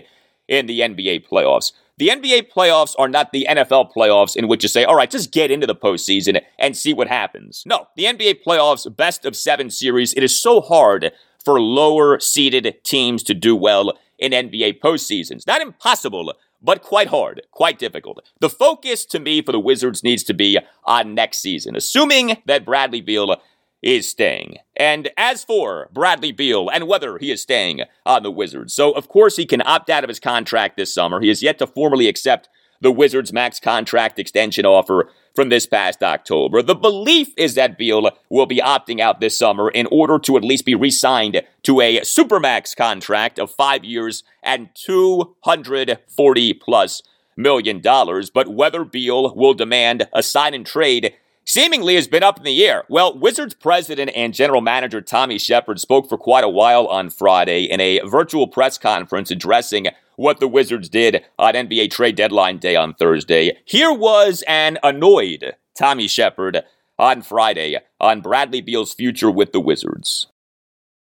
in the N B A playoffs. The N B A playoffs are not the N F L playoffs in which you say, all right, just get into the postseason and see what happens. No, the N B A playoffs, best of seven series, it is so hard for lower-seeded teams to do well in N B A postseasons. Not impossible, but quite hard, quite difficult. The focus, to me, for the Wizards needs to be on next season, assuming that Bradley Beal is staying. And as for Bradley Beal and whether he is staying on the Wizards, so of course he can opt out of his contract this summer. He has yet to formally accept the Wizards' max contract extension offer from this past October. The belief is that Beal will be opting out this summer in order to at least be re-signed to a supermax contract of five years and two hundred forty plus million dollars. But whether Beal will demand a sign and trade seemingly has been up in the air. Well, Wizards president and general manager Tommy Shepard spoke for quite a while on Friday in a virtual press conference addressing what the Wizards did on N B A trade deadline day on Thursday. Here was an annoyed Tommy Shepard on Friday on Bradley Beal's future with the Wizards.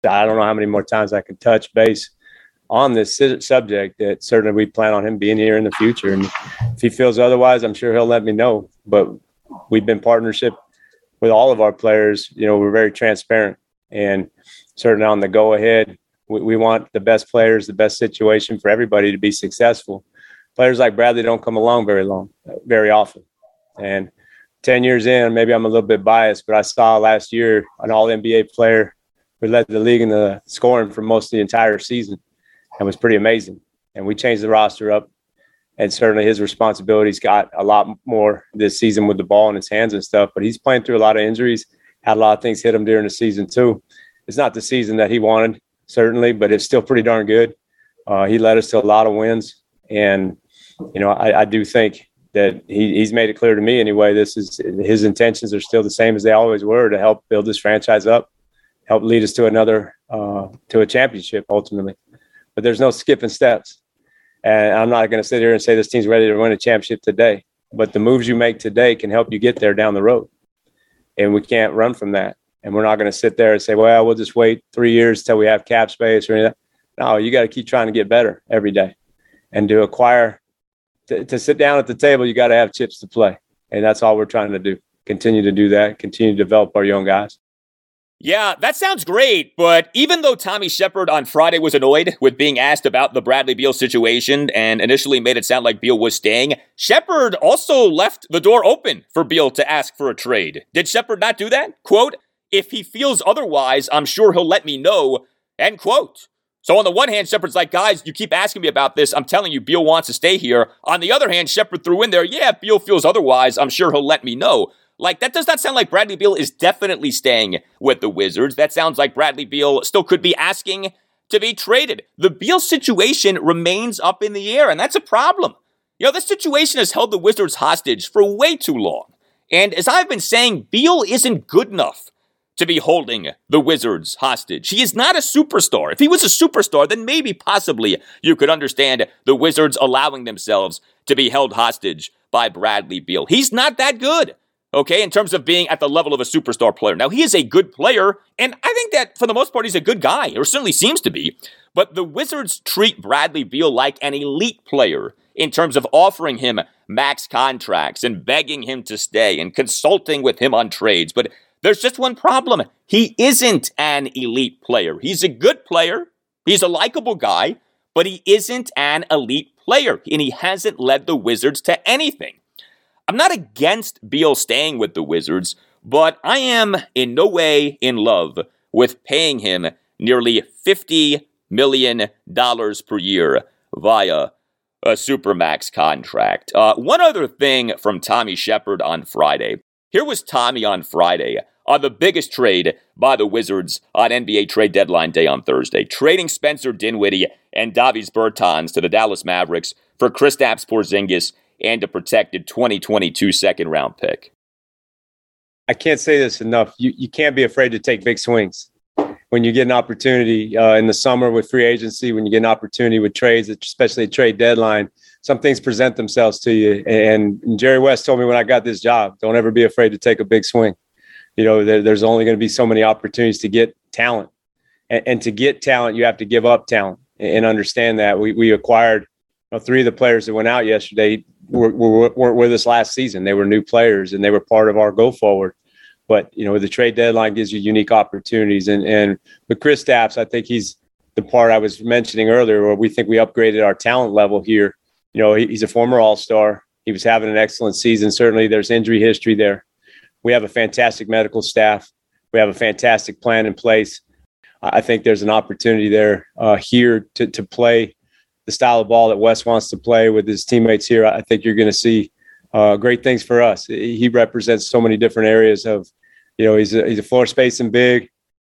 I don't know how many more times I can touch base on this subject that certainly we plan on him being here in the future. And if he feels otherwise, I'm sure he'll let me know. But we've been partnership with all of our players. You know, we're very transparent, and certainly on the go ahead, we, we want the best players, the best situation for everybody to be successful. Players like Bradley don't come along very long, very often. And ten years in, maybe I'm a little bit biased, but I saw last year an all N B A player who led the league in the scoring for most of the entire season. And was pretty amazing. And we changed the roster up. And certainly his responsibilities got a lot more this season with the ball in his hands and stuff. But he's playing through a lot of injuries, had a lot of things hit him during the season too. It's not the season that he wanted, certainly, but it's still pretty darn good. Uh, he led us to a lot of wins. And, you know, I, I do think that he, he's made it clear to me anyway, this is his intentions are still the same as they always were, to help build this franchise up, help lead us to another, uh, to a championship ultimately. But there's no skipping steps. And I'm not going to sit here and say this team's ready to win a championship today. But the moves you make today can help you get there down the road. And we can't run from that. And we're not going to sit there and say, well, we'll just wait three years till we have cap space or anything. No, you got to keep trying to get better every day. And to acquire, to, to sit down at the table, you got to have chips to play. And that's all we're trying to do. Continue to do that. Continue to develop our young guys. Yeah, that sounds great, but even though Tommy Shepard on Friday was annoyed with being asked about the Bradley Beal situation and initially made it sound like Beal was staying, Shepard also left the door open for Beal to ask for a trade. Did Shepard not do that? Quote, if he feels otherwise, I'm sure he'll let me know, end quote. So on the one hand, Shepard's like, guys, you keep asking me about this. I'm telling you, Beal wants to stay here. On the other hand, Shepard threw in there, yeah, if Beal feels otherwise, I'm sure he'll let me know. Like, that does not sound like Bradley Beal is definitely staying with the Wizards. That sounds like Bradley Beal still could be asking to be traded. The Beal situation remains up in the air, and that's a problem. You know, this situation has held the Wizards hostage for way too long. And as I've been saying, Beal isn't good enough to be holding the Wizards hostage. He is not a superstar. If he was a superstar, then maybe, possibly, you could understand the Wizards allowing themselves to be held hostage by Bradley Beal. He's not that good. Okay, in terms of being at the level of a superstar player. Now, he is a good player, and I think that for the most part, he's a good guy, or certainly seems to be. But the Wizards treat Bradley Beal like an elite player in terms of offering him max contracts and begging him to stay and consulting with him on trades. But there's just one problem. He isn't an elite player. He's a good player. He's a likable guy, but he isn't an elite player, and he hasn't led the Wizards to anything. I'm not against Beal staying with the Wizards, but I am in no way in love with paying him nearly fifty million dollars per year via a Supermax contract. Uh, one other thing from Tommy Shepard on Friday. Here was Tommy on Friday on the biggest trade by the Wizards on N B A trade deadline day on Thursday, trading Spencer Dinwiddie and Davis Bertans to the Dallas Mavericks for Kristaps Porzingis and a protected twenty twenty-two second-round pick. I can't say this enough. You you can't be afraid to take big swings. When you get an opportunity uh, in the summer with free agency, when you get an opportunity with trades, especially a trade deadline, some things present themselves to you. And, and Jerry West told me when I got this job, don't ever be afraid to take a big swing. You know, there, there's only going to be so many opportunities to get talent. And, and to get talent, you have to give up talent and, and understand that. We, we acquired you know, three of the players that went out yesterday, Were, were, weren't with us last season. They were new players and they were part of our go forward. But, you know, the trade deadline gives you unique opportunities. And, and with Kristaps, I think he's the part I was mentioning earlier where we think we upgraded our talent level here. You know, he, he's a former All-Star. He was having an excellent season. Certainly there's injury history there. We have a fantastic medical staff. We have a fantastic plan in place. I think there's an opportunity there uh, here to, to play the style of ball that Wes wants to play with his teammates here. I think you're going to see uh, great things for us. He represents so many different areas of, you know, he's a, he's a floor spacing big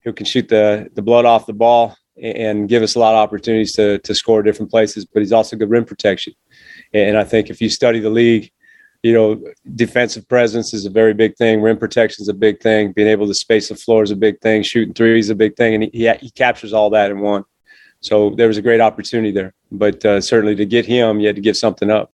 who can shoot the the blood off the ball and give us a lot of opportunities to to score different places, but he's also good rim protection. And I think if you study the league, you know, defensive presence is a very big thing. Rim protection is a big thing. Being able to space the floor is a big thing. Shooting three is a big thing. And he, he captures all that in one. So there was a great opportunity there. But uh, certainly to get him, you had to give something up.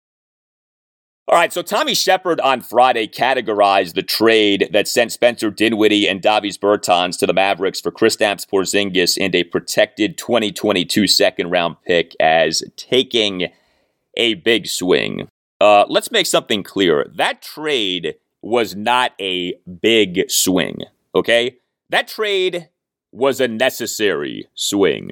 All right, so Tommy Shepard on Friday categorized the trade that sent Spencer Dinwiddie and Davis Bertans to the Mavericks for Kristaps Porzingis and a protected twenty twenty-two second-round pick as taking a big swing. Uh, let's make something clear. That trade was not a big swing, okay? That trade was a necessary swing.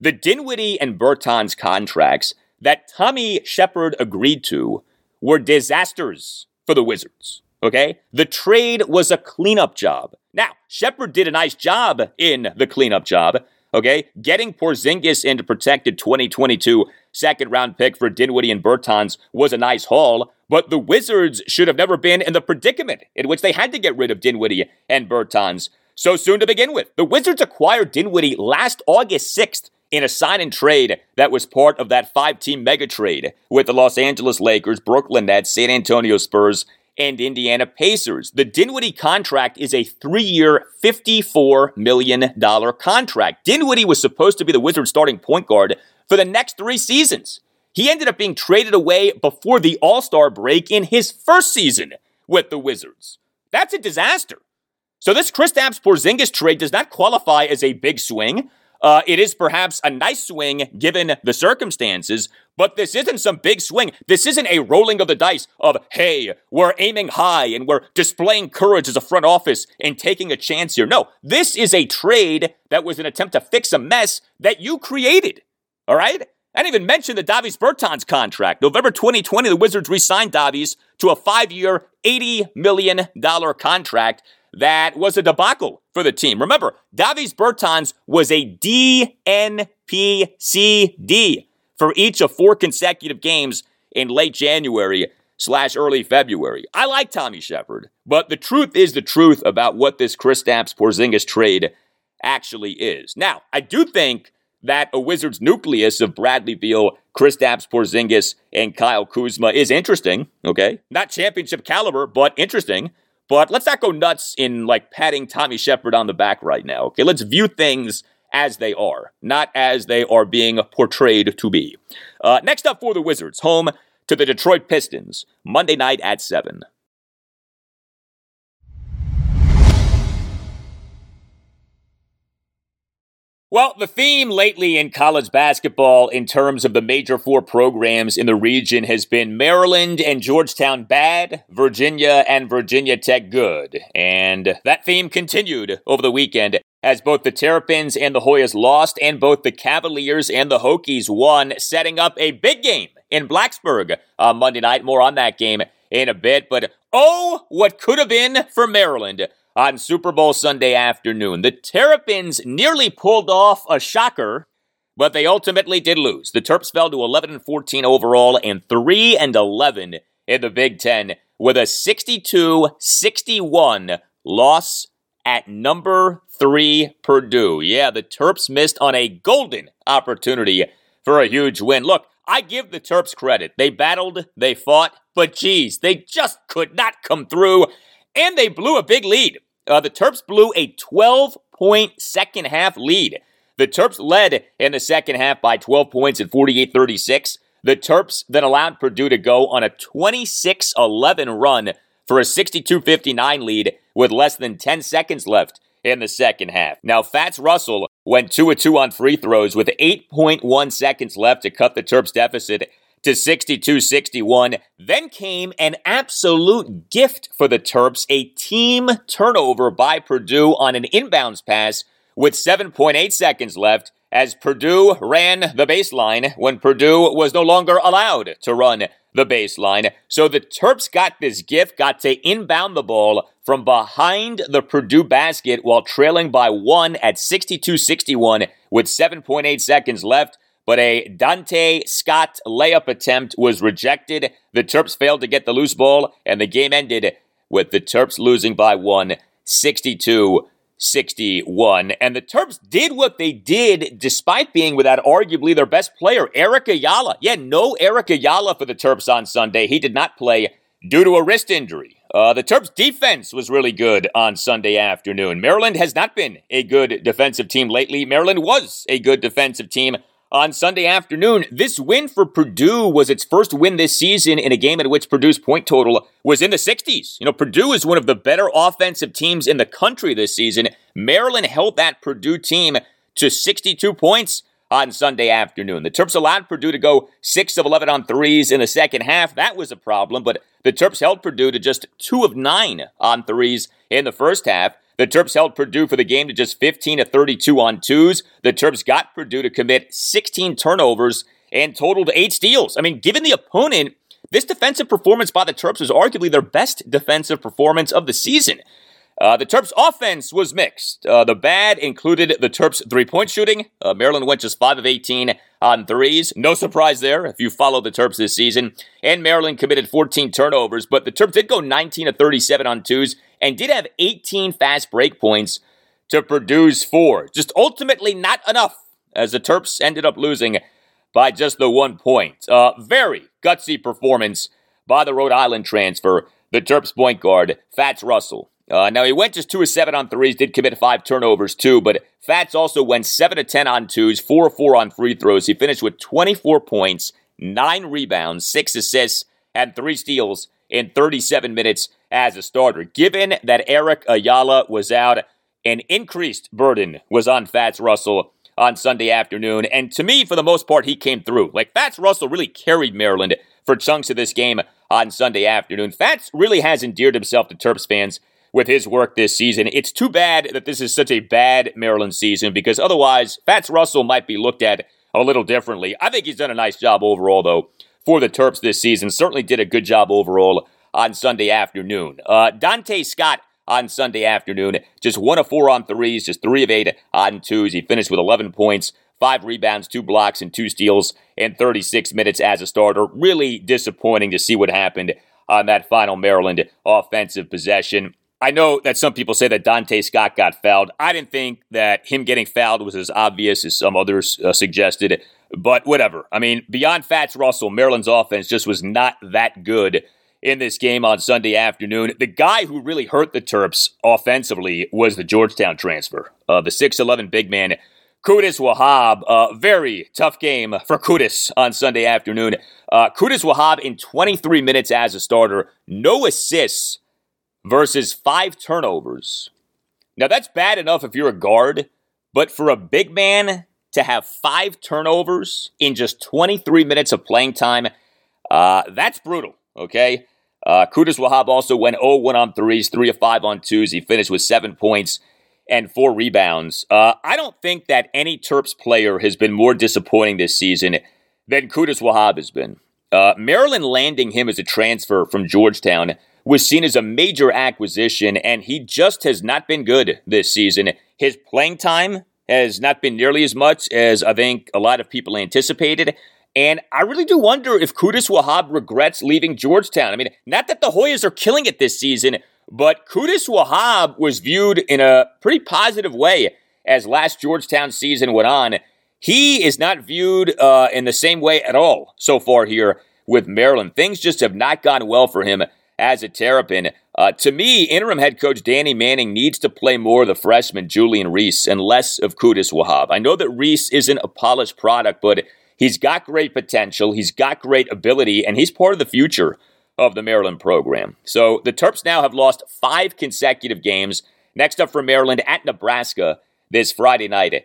The Dinwiddie and Bertans contracts that Tommy Shepard agreed to were disasters for the Wizards, okay? The trade was a cleanup job. Now, Shepard did a nice job in the cleanup job, okay? Getting Porzingis into protected twenty twenty-two second-round pick for Dinwiddie and Bertans was a nice haul, but the Wizards should have never been in the predicament in which they had to get rid of Dinwiddie and Bertans so soon to begin with. The Wizards acquired Dinwiddie last August sixth, in a sign-and-trade that was part of that five-team mega-trade with the Los Angeles Lakers, Brooklyn Nets, San Antonio Spurs, and Indiana Pacers. The Dinwiddie contract is a three-year, fifty-four million dollars contract. Dinwiddie was supposed to be the Wizards' starting point guard for the next three seasons. He ended up being traded away before the All-Star break in his first season with the Wizards. That's a disaster. So this Kristaps Porzingis trade does not qualify as a big swing. Uh, it is perhaps a nice swing given the circumstances, but this isn't some big swing. This isn't a rolling of the dice of, hey, we're aiming high and we're displaying courage as a front office and taking a chance here. No, this is a trade that was an attempt to fix a mess that you created, all right? I didn't even mention the Davis Bertans contract. November twenty twenty, the Wizards re-signed Davis to a five-year, eighty million dollars contract. That was a debacle for the team. Remember, Davis Bertans was a D N P C D for each of four consecutive games in late January slash early February. I like Tommy Shepard, but the truth is the truth about what this Kristaps Porzingis trade actually is. Now, I do think that a Wizards nucleus of Bradley Beal, Kristaps Porzingis, and Kyle Kuzma is interesting, okay? Not championship caliber, but interesting. But let's not go nuts in, like, patting Tommy Shepard on the back right now, okay? Let's view things as they are, not as they are being portrayed to be. Uh, next up for the Wizards, home to the Detroit Pistons, Monday night at seven. Well, the theme lately in college basketball in terms of the major four programs in the region has been Maryland and Georgetown bad, Virginia and Virginia Tech good. And that theme continued over the weekend as both the Terrapins and the Hoyas lost and both the Cavaliers and the Hokies won, setting up a big game in Blacksburg on Monday night. More on that game in a bit. But oh, what could have been for Maryland on Super Bowl Sunday afternoon. The Terrapins nearly pulled off a shocker, but they ultimately did lose. The Terps fell to eleven and fourteen overall and three and eleven in the Big Ten with a sixty-two sixty-one loss at number three Purdue. Yeah, the Terps missed on a golden opportunity for a huge win. Look, I give the Terps credit. They battled, they fought, but geez, they just could not come through, and they blew a big lead. Uh, the Terps blew a twelve-point second-half lead. The Terps led in the second half by twelve points at forty-eight thirty-six. The Terps then allowed Purdue to go on a twenty-six eleven run for a sixty-two fifty-nine lead with less than ten seconds left in the second half. Now, Fats Russell went two of two on free throws with eight point one seconds left to cut the Terps deficit to sixty-two sixty-one. Then came an absolute gift for the Terps, a team turnover by Purdue on an inbounds pass with seven point eight seconds left as Purdue ran the baseline when Purdue was no longer allowed to run the baseline. So the Terps got this gift, got to inbound the ball from behind the Purdue basket while trailing by one at sixty-two sixty-one with seven point eight seconds left. But a Dante Scott layup attempt was rejected. The Terps failed to get the loose ball, and the game ended with the Terps losing by one, sixty-two sixty-one. And the Terps did what they did despite being without arguably their best player, Eric Ayala. Yeah, no Eric Ayala for the Terps on Sunday. He did not play due to a wrist injury. Uh, the Terps' defense was really good on Sunday afternoon. Maryland has not been a good defensive team lately. Maryland was a good defensive team on Sunday afternoon. This win for Purdue was its first win this season in a game at which Purdue's point total was in the sixties. You know, Purdue is one of the better offensive teams in the country this season. Maryland held that Purdue team to sixty-two points on Sunday afternoon. The Terps allowed Purdue to go six of eleven on threes in the second half. That was a problem, but the Terps held Purdue to just two of nine on threes in the first half. The Terps held Purdue for the game to just fifteen of thirty-two on twos. The Terps got Purdue to commit sixteen turnovers and totaled eight steals. I mean, given the opponent, this defensive performance by the Terps was arguably their best defensive performance of the season. Uh, the Terps' offense was mixed. Uh, the bad included the Terps' three-point shooting. Uh, Maryland went just five of eighteen on threes. No surprise there if you follow the Terps this season. And Maryland committed fourteen turnovers, but the Terps did go nineteen of thirty-seven on twos and did have eighteen fast break points to Purdue's four. Just ultimately not enough, as the Terps ended up losing by just the one point. Uh, very gutsy performance by the Rhode Island transfer, the Terps point guard, Fats Russell. Uh, now, he went just two of seven on threes, did commit five turnovers too, but Fats also went seven of ten on twos, four of four on free throws. He finished with twenty-four points, nine rebounds, six assists, and three steals in thirty-seven minutes as a starter. Given that Eric Ayala was out, an increased burden was on Fats Russell on Sunday afternoon, and to me, for the most part, he came through. Like, Fats Russell really carried Maryland for chunks of this game on Sunday afternoon. Fats really has endeared himself to Terps fans with his work this season. It's too bad that this is such a bad Maryland season, because otherwise, Fats Russell might be looked at a little differently. I think he's done a nice job overall, though, for the Terps this season. Certainly did a good job overall on Sunday afternoon. Uh, Dante Scott on Sunday afternoon, just one of four on threes, just three of eight on twos. He finished with eleven points, five rebounds, two blocks, and two steals in thirty-six minutes as a starter. Really disappointing to see what happened on that final Maryland offensive possession. I know that some people say that Dante Scott got fouled. I didn't think that him getting fouled was as obvious as some others uh, suggested, but whatever. I mean, beyond Fats Russell, Maryland's offense just was not that good in this game on Sunday afternoon. The guy who really hurt the Terps offensively was the Georgetown transfer, uh, the six eleven big man, Kudus Wahab. Uh, very tough game for Kudus on Sunday afternoon. Uh, Kudus Wahab in twenty-three minutes as a starter, no assists versus five turnovers. Now, that's bad enough if you're a guard, but for a big man to have five turnovers in just twenty-three minutes of playing time, uh, that's brutal, okay? Uh, Kudus Wahab also went oh one on threes, three of five on twos. He finished with seven points and four rebounds. Uh, I don't think that any Terps player has been more disappointing this season than Kudus Wahab has been. Uh, Maryland landing him as a transfer from Georgetown was seen as a major acquisition, and he just has not been good this season. His playing time has not been nearly as much as I think a lot of people anticipated, and I really do wonder if Kudus Wahab regrets leaving Georgetown. I mean, not that the Hoyas are killing it this season, but Kudus Wahab was viewed in a pretty positive way as last Georgetown season went on. He is not viewed uh, in the same way at all so far here with Maryland. Things just have not gone well for him as a Terrapin. Uh, to me, interim head coach Danny Manning needs to play more of the freshman Julian Reese and less of Kudus Wahab. I know that Reese isn't a polished product, but he's got great potential, he's got great ability, and he's part of the future of the Maryland program. So the Terps now have lost five consecutive games. Next up for Maryland at Nebraska this Friday night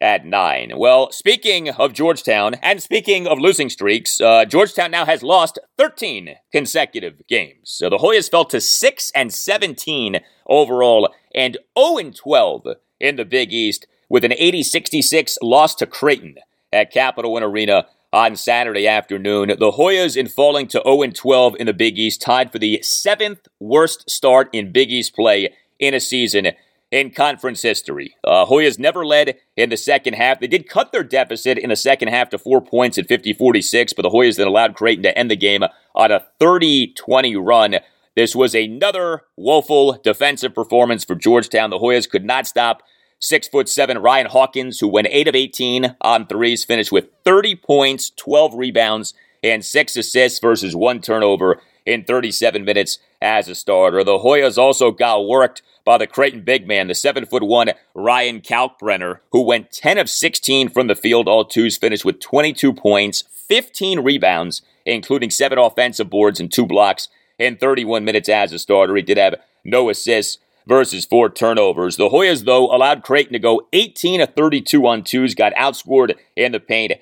at nine. Well, speaking of Georgetown, and speaking of losing streaks, uh, Georgetown now has lost thirteen consecutive games. So the Hoyas fell to six and seventeen overall and oh and twelve in the Big East with an eighty sixty-six loss to Creighton at Capital One Arena on Saturday afternoon. The Hoyas, in falling to oh and twelve in the Big East, tied for the seventh worst start in Big East play in a season in conference history. Uh, Hoyas never led in the second half. They did cut their deficit in the second half to four points at fifty forty-six, but the Hoyas then allowed Creighton to end the game on a thirty twenty run. This was another woeful defensive performance for Georgetown. The Hoyas could not stop six foot seven Ryan Hawkins, who went eight of eighteen on threes, finished with thirty points, twelve rebounds, and six assists versus one turnover in thirty-seven minutes as a starter. The Hoyas also got worked by the Creighton big man, the seven foot one Ryan Kalkbrenner, who went ten of sixteen from the field. All twos finished with twenty-two points, fifteen rebounds, including seven offensive boards and two blocks in thirty-one minutes as a starter. He did have no assists versus four turnovers. The Hoyas, though, allowed Creighton to go eighteen of thirty-two on twos, got outscored in the paint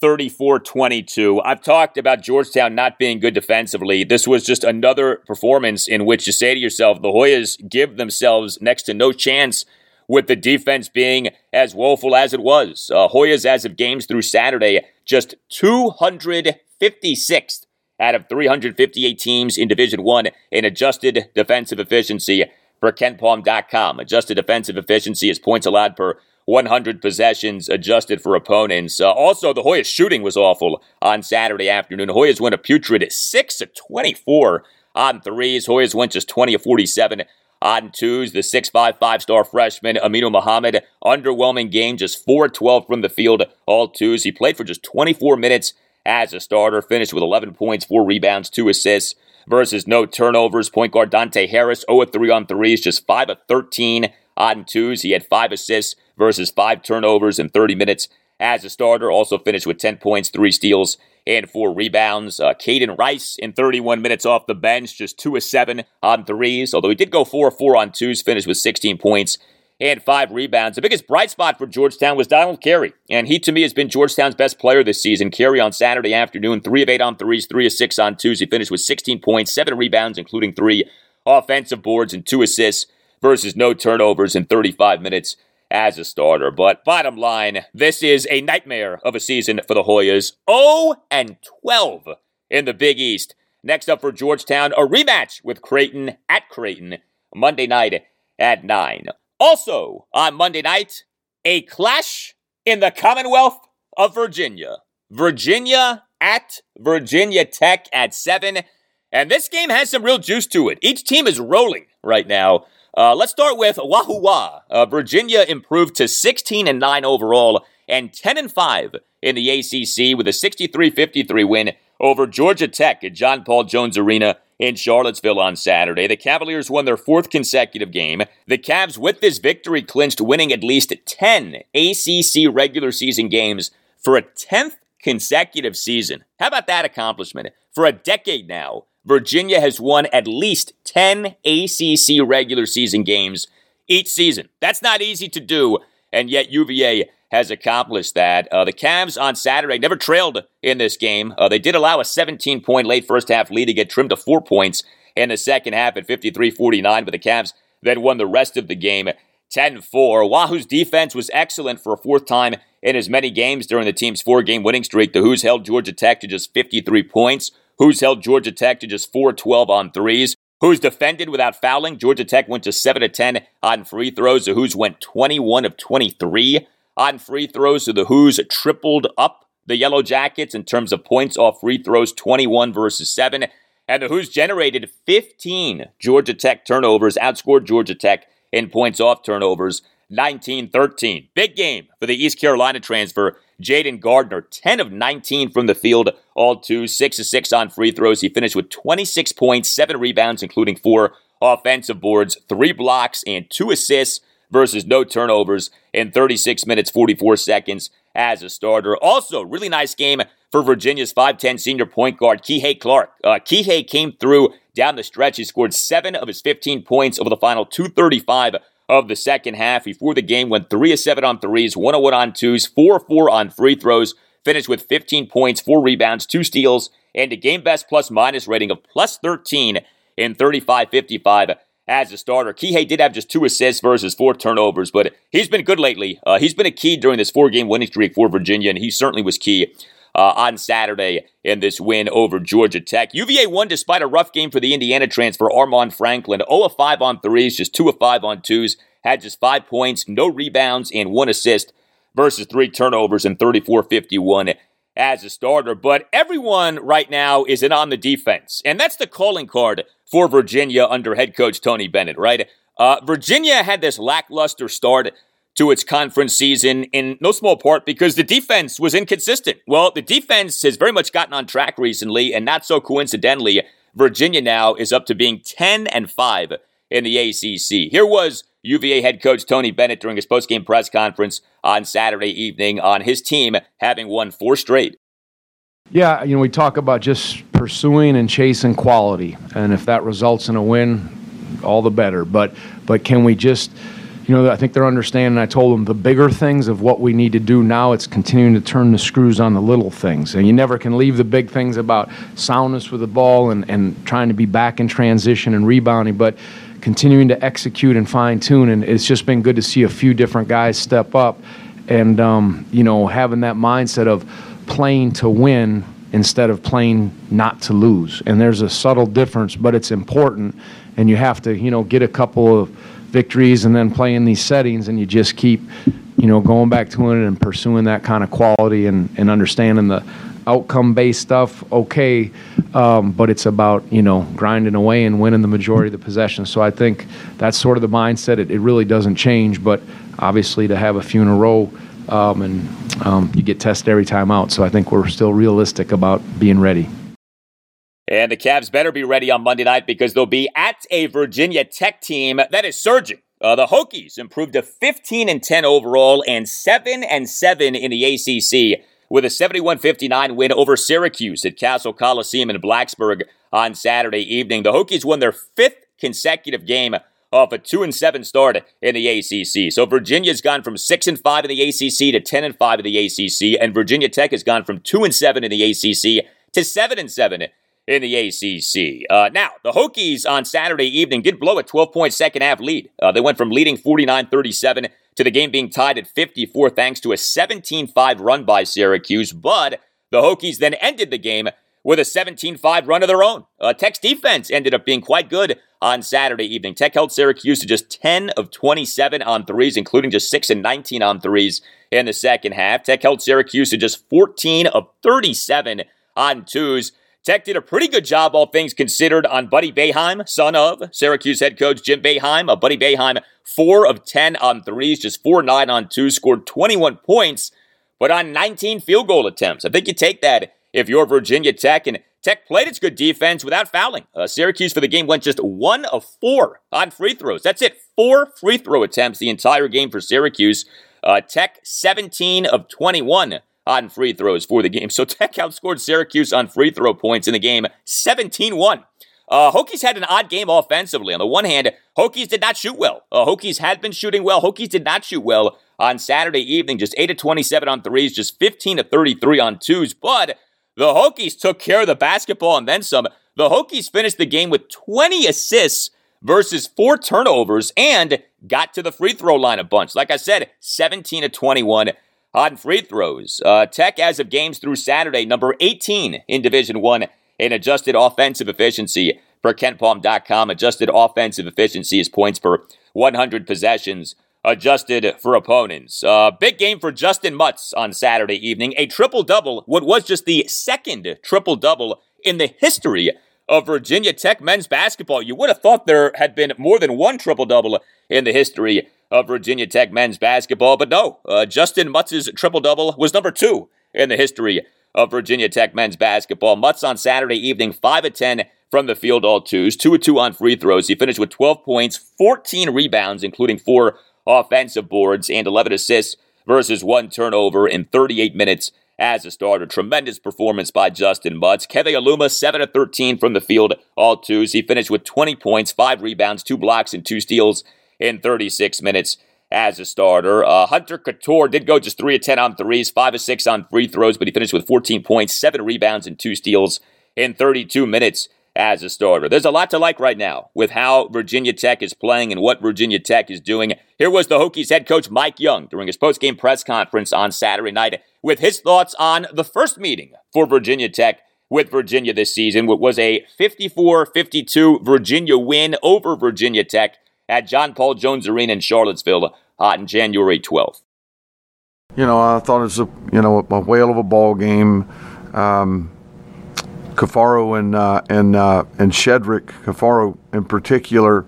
thirty-four twenty-two. I've talked about Georgetown not being good defensively. This was just another performance in which you say to yourself, the Hoyas give themselves next to no chance with the defense being as woeful as it was. Uh, Hoyas, as of games through Saturday, just two hundred fifty-sixth out of three hundred fifty-eight teams in Division I in adjusted defensive efficiency for Ken Palm dot com. Adjusted defensive efficiency is points allowed per one hundred possessions adjusted for opponents. Uh, also, the Hoyas shooting was awful on Saturday afternoon. Hoyas went a putrid six of twenty-four on threes. Hoyas went just twenty of forty-seven on twos. The six five five-star freshman, Aminu Muhammad, underwhelming game, just four of twelve from the field, all twos. He played for just twenty-four minutes as a starter, finished with eleven points, four rebounds, two assists versus no turnovers. Point guard Dante Harris, oh of three on threes, just five of thirteen on twos. He had five assists versus five turnovers in thirty minutes as a starter. Also finished with ten points, three steals, and four rebounds. Uh, Caden Rice in thirty-one minutes off the bench, just two of seven on threes, although he did go four of four on twos, finished with sixteen points and five rebounds. The biggest bright spot for Georgetown was Donald Carey, and he, to me, has been Georgetown's best player this season. Carey on Saturday afternoon, three of eight on threes, three of six on twos. He finished with sixteen points, seven rebounds, including three offensive boards and two assists versus no turnovers in thirty-five minutes as a starter. But bottom line, this is a nightmare of a season for the Hoyas. oh and twelve in the Big East. Next up for Georgetown, a rematch with Creighton at Creighton Monday night at nine. Also on Monday night, a clash in the Commonwealth of Virginia. Virginia at Virginia Tech at seven. And this game has some real juice to it. Each team is rolling right now. Uh, let's start with Wahoo Wah. Uh, Virginia improved to sixteen and nine overall and ten and five in the A C C with a sixty-three fifty-three win over Georgia Tech at John Paul Jones Arena in Charlottesville on Saturday. The Cavaliers won their fourth consecutive game. The Cavs, with this victory, clinched winning at least ten A C C regular season games for a tenth consecutive season. How about that accomplishment? For a decade now, Virginia has won at least ten A C C regular season games each season. That's not easy to do, and yet U V A has accomplished that. Uh, the Cavs on Saturday never trailed in this game. Uh, they did allow a seventeen-point late first-half lead to get trimmed to four points in the second half at fifty-three forty-nine, but the Cavs then won the rest of the game ten four. Wahoo's defense was excellent for a fourth time in as many games during the team's four-game winning streak. The Hoos held Georgia Tech to just fifty-three points. Who's held Georgia Tech to just four of twelve on threes. Who's defended without fouling. Georgia Tech went to seven of ten on free throws. The Who's went twenty-one of twenty-three on free throws. So the Who's tripled up the Yellow Jackets in terms of points off free throws, twenty-one versus seven. And the Who's generated fifteen Georgia Tech turnovers, outscored Georgia Tech in points off turnovers, nineteen thirteen. Big game for the East Carolina transfer, Jaden Gardner, ten of nineteen from the field, all two, six of six on free throws. He finished with twenty-six points, seven rebounds, including four offensive boards, three blocks, and two assists versus no turnovers in thirty-six minutes, forty-four seconds as a starter. Also, really nice game for Virginia's five ten senior point guard, Kihei Clark. Uh, Kihei came through down the stretch. He scored seven of his fifteen points over the final two thirty-five of the second half. Before the game, went three of seven on threes, one of one on twos, four of four on free throws, finished with fifteen points, four rebounds, two steals, and a game-best plus-minus rating of plus thirteen in thirty-five fifty-five as a starter. Kihei did have just two assists versus four turnovers, but he's been good lately. Uh, he's been a key during this four-game winning streak for Virginia, and he certainly was key Uh, on Saturday in this win over Georgia Tech. U V A won despite a rough game for the Indiana transfer, Armon Franklin, oh of five on threes, just two of five on twos, had just five points, no rebounds, and one assist versus three turnovers in thirty-four fifty-one as a starter. But everyone right now is in on the defense, and that's the calling card for Virginia under head coach Tony Bennett, right? Uh, Virginia had this lackluster start to its conference season in no small part because the defense was inconsistent. Well, the defense has very much gotten on track recently, and not so coincidentally, Virginia now is up to being ten and five in the A C C. Here was U V A head coach Tony Bennett during his postgame press conference on Saturday evening on his team having won four straight. Yeah, you know, we talk about just pursuing and chasing quality, and if that results in a win, all the better. But but can we just, you know, I think they're understanding, I told them the bigger things of what we need to do now, it's continuing to turn the screws on the little things. And you never can leave the big things about soundness with the ball and, and trying to be back in transition and rebounding, but continuing to execute and fine-tune. And it's just been good to see a few different guys step up and, um, you know, having that mindset of playing to win instead of playing not to lose. And there's a subtle difference, but it's important. And you have to, you know, get a couple of victories and then play in these settings, and you just keep, you know, going back to it and pursuing that kind of quality and, and understanding the outcome-based stuff, okay, um, but it's about, you know, grinding away and winning the majority of the possessions. So I think that's sort of the mindset. It, it really doesn't change, but obviously to have a few in a row, Um, and um, you get tested every time out. So I think we're still realistic about being ready. And the Cavs better be ready on Monday night because they'll be at a Virginia Tech team that is surging. Uh, the Hokies improved to fifteen and ten overall and seven and seven in the A C C with a seventy-one fifty-nine win over Syracuse at Castle Coliseum in Blacksburg on Saturday evening. The Hokies won their fifth consecutive game off a two and seven start in the A C C. So Virginia's gone from six and five in the A C C to ten and five in the A C C, and Virginia Tech has gone from two and seven in the A C C to seven and seven in the A C C. Uh, now, the Hokies on Saturday evening did blow a twelve-point second-half lead. Uh, they went from leading forty-nine thirty-seven to the game being tied at fifty-four thanks to a seventeen five run by Syracuse, but the Hokies then ended the game with a seventeen five run of their own. Uh, Tech's defense ended up being quite good on Saturday evening. Tech held Syracuse to just ten of twenty-seven on threes, including just six and nineteen on threes in the second half. Tech held Syracuse to just fourteen of thirty-seven on twos. Tech did a pretty good job, all things considered, on Buddy Boeheim, son of Syracuse head coach Jim Boeheim. Uh, Buddy Boeheim, four of ten on threes, just four of nine on twos, scored twenty-one points, but on nineteen field goal attempts. I think you take that if you're Virginia Tech, and Tech played its good defense without fouling. Uh, Syracuse for the game went just one of four on free throws. That's it. Four free throw attempts the entire game for Syracuse. Uh, Tech seventeen of twenty-one on free throws for the game. So Tech outscored Syracuse on free throw points in the game seventeen one. Uh, Hokies had an odd game offensively. On the one hand, Hokies did not shoot well. Uh, Hokies had been shooting well. Hokies did not shoot well on Saturday evening. Just eight of twenty-seven on threes, just fifteen of thirty-three on twos. But the Hokies took care of the basketball and then some. The Hokies finished the game with twenty assists versus four turnovers and got to the free throw line a bunch. Like I said, seventeen of twenty-one on free throws. Uh, Tech, as of games through Saturday, number eighteen in Division I in adjusted offensive efficiency per Kent Palm dot com. Adjusted offensive efficiency is points per one hundred possessions adjusted for opponents. Uh, big game for Justin Mutz on Saturday evening. A triple-double, what was just the second triple-double in the history of Virginia Tech men's basketball. You would have thought there had been more than one triple-double in the history of Virginia Tech men's basketball, but no. Uh, Justin Mutz's triple-double was number two in the history of Virginia Tech men's basketball. Mutz on Saturday evening, five of ten from the field, all twos, two of two on free throws. He finished with twelve points, fourteen rebounds, including four offensive boards, and eleven assists versus one turnover in thirty-eight minutes as a starter. Tremendous performance by Justin Mutz. Keve Aluma, seven of thirteen from the field, all twos. He finished with twenty points, five rebounds, two blocks, and two steals in thirty-six minutes as a starter. Uh, Hunter Couture did go just three of ten on threes, five of six on free throws, but he finished with fourteen points, seven rebounds, and two steals in thirty-two minutes as a starter. There's a lot to like right now with how Virginia Tech is playing and what Virginia Tech is doing. Here was the Hokies head coach Mike Young during his postgame press conference on Saturday night with his thoughts on the first meeting for Virginia Tech with Virginia this season, what was a fifty-four fifty-two Virginia win over Virginia Tech at John Paul Jones Arena in Charlottesville on January twelfth. You know, I thought it was a, you know, a whale of a ball game. Um, Cafaro and uh, and uh, and Shedrick, Cafaro in particular,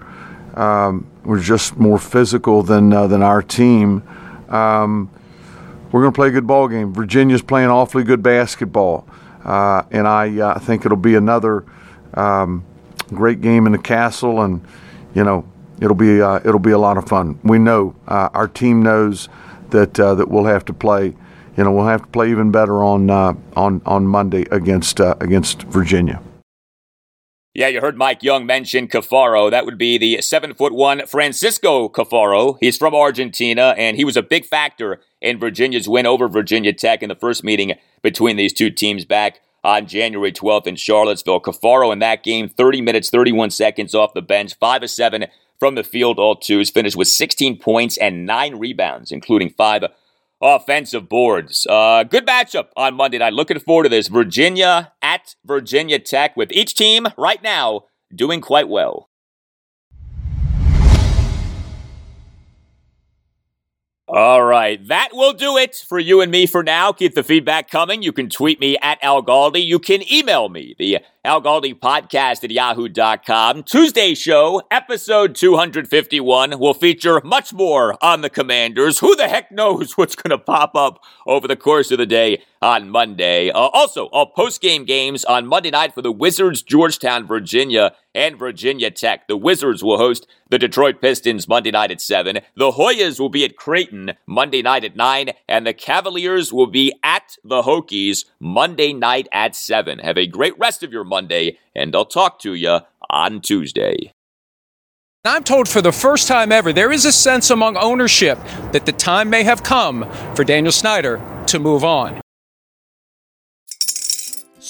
um, were just more physical than uh, than our team. Um, we're going to play a good ball game. Virginia's playing awfully good basketball, uh, and I uh, think it'll be another Um, great game in the Castle, and you know it'll be uh, it'll be a lot of fun. We know uh, our team knows that uh, that we'll have to play. You know we'll have to play even better on uh, on on Monday against uh, against Virginia. Yeah, you heard Mike Young mention Cafaro. That would be the seven foot one Francisco Cafaro. He's from Argentina, and he was a big factor in Virginia's win over Virginia Tech in the first meeting between these two teams back on January twelfth in Charlottesville. Cafaro in that game, thirty minutes, thirty-one seconds off the bench, five of seven from the field, all twos, finished with sixteen points and nine rebounds, including five offensive boards. Uh, good matchup on Monday night. Looking forward to this. Virginia at Virginia Tech, with each team right now doing quite well. All right. That will do it for you and me for now. Keep the feedback coming. You can tweet me at Al Galdi. You can email me, the Al Galdi podcast at yahoo dot com. Tuesday show, episode two fifty-one, will feature much more on the Commanders. Who the heck knows what's going to pop up over the course of the day on Monday. Uh, also, all post-game games on Monday night for the Wizards, Georgetown, Virginia, and Virginia Tech. The Wizards will host the Detroit Pistons Monday night at seven. The Hoyas will be at Creighton Monday night at nine. And the Cavaliers will be at the Hokies Monday night at seven. Have a great rest of your Monday, and I'll talk to you on Tuesday. I'm told for the first time ever, there is a sense among ownership that the time may have come for Daniel Snyder to move on.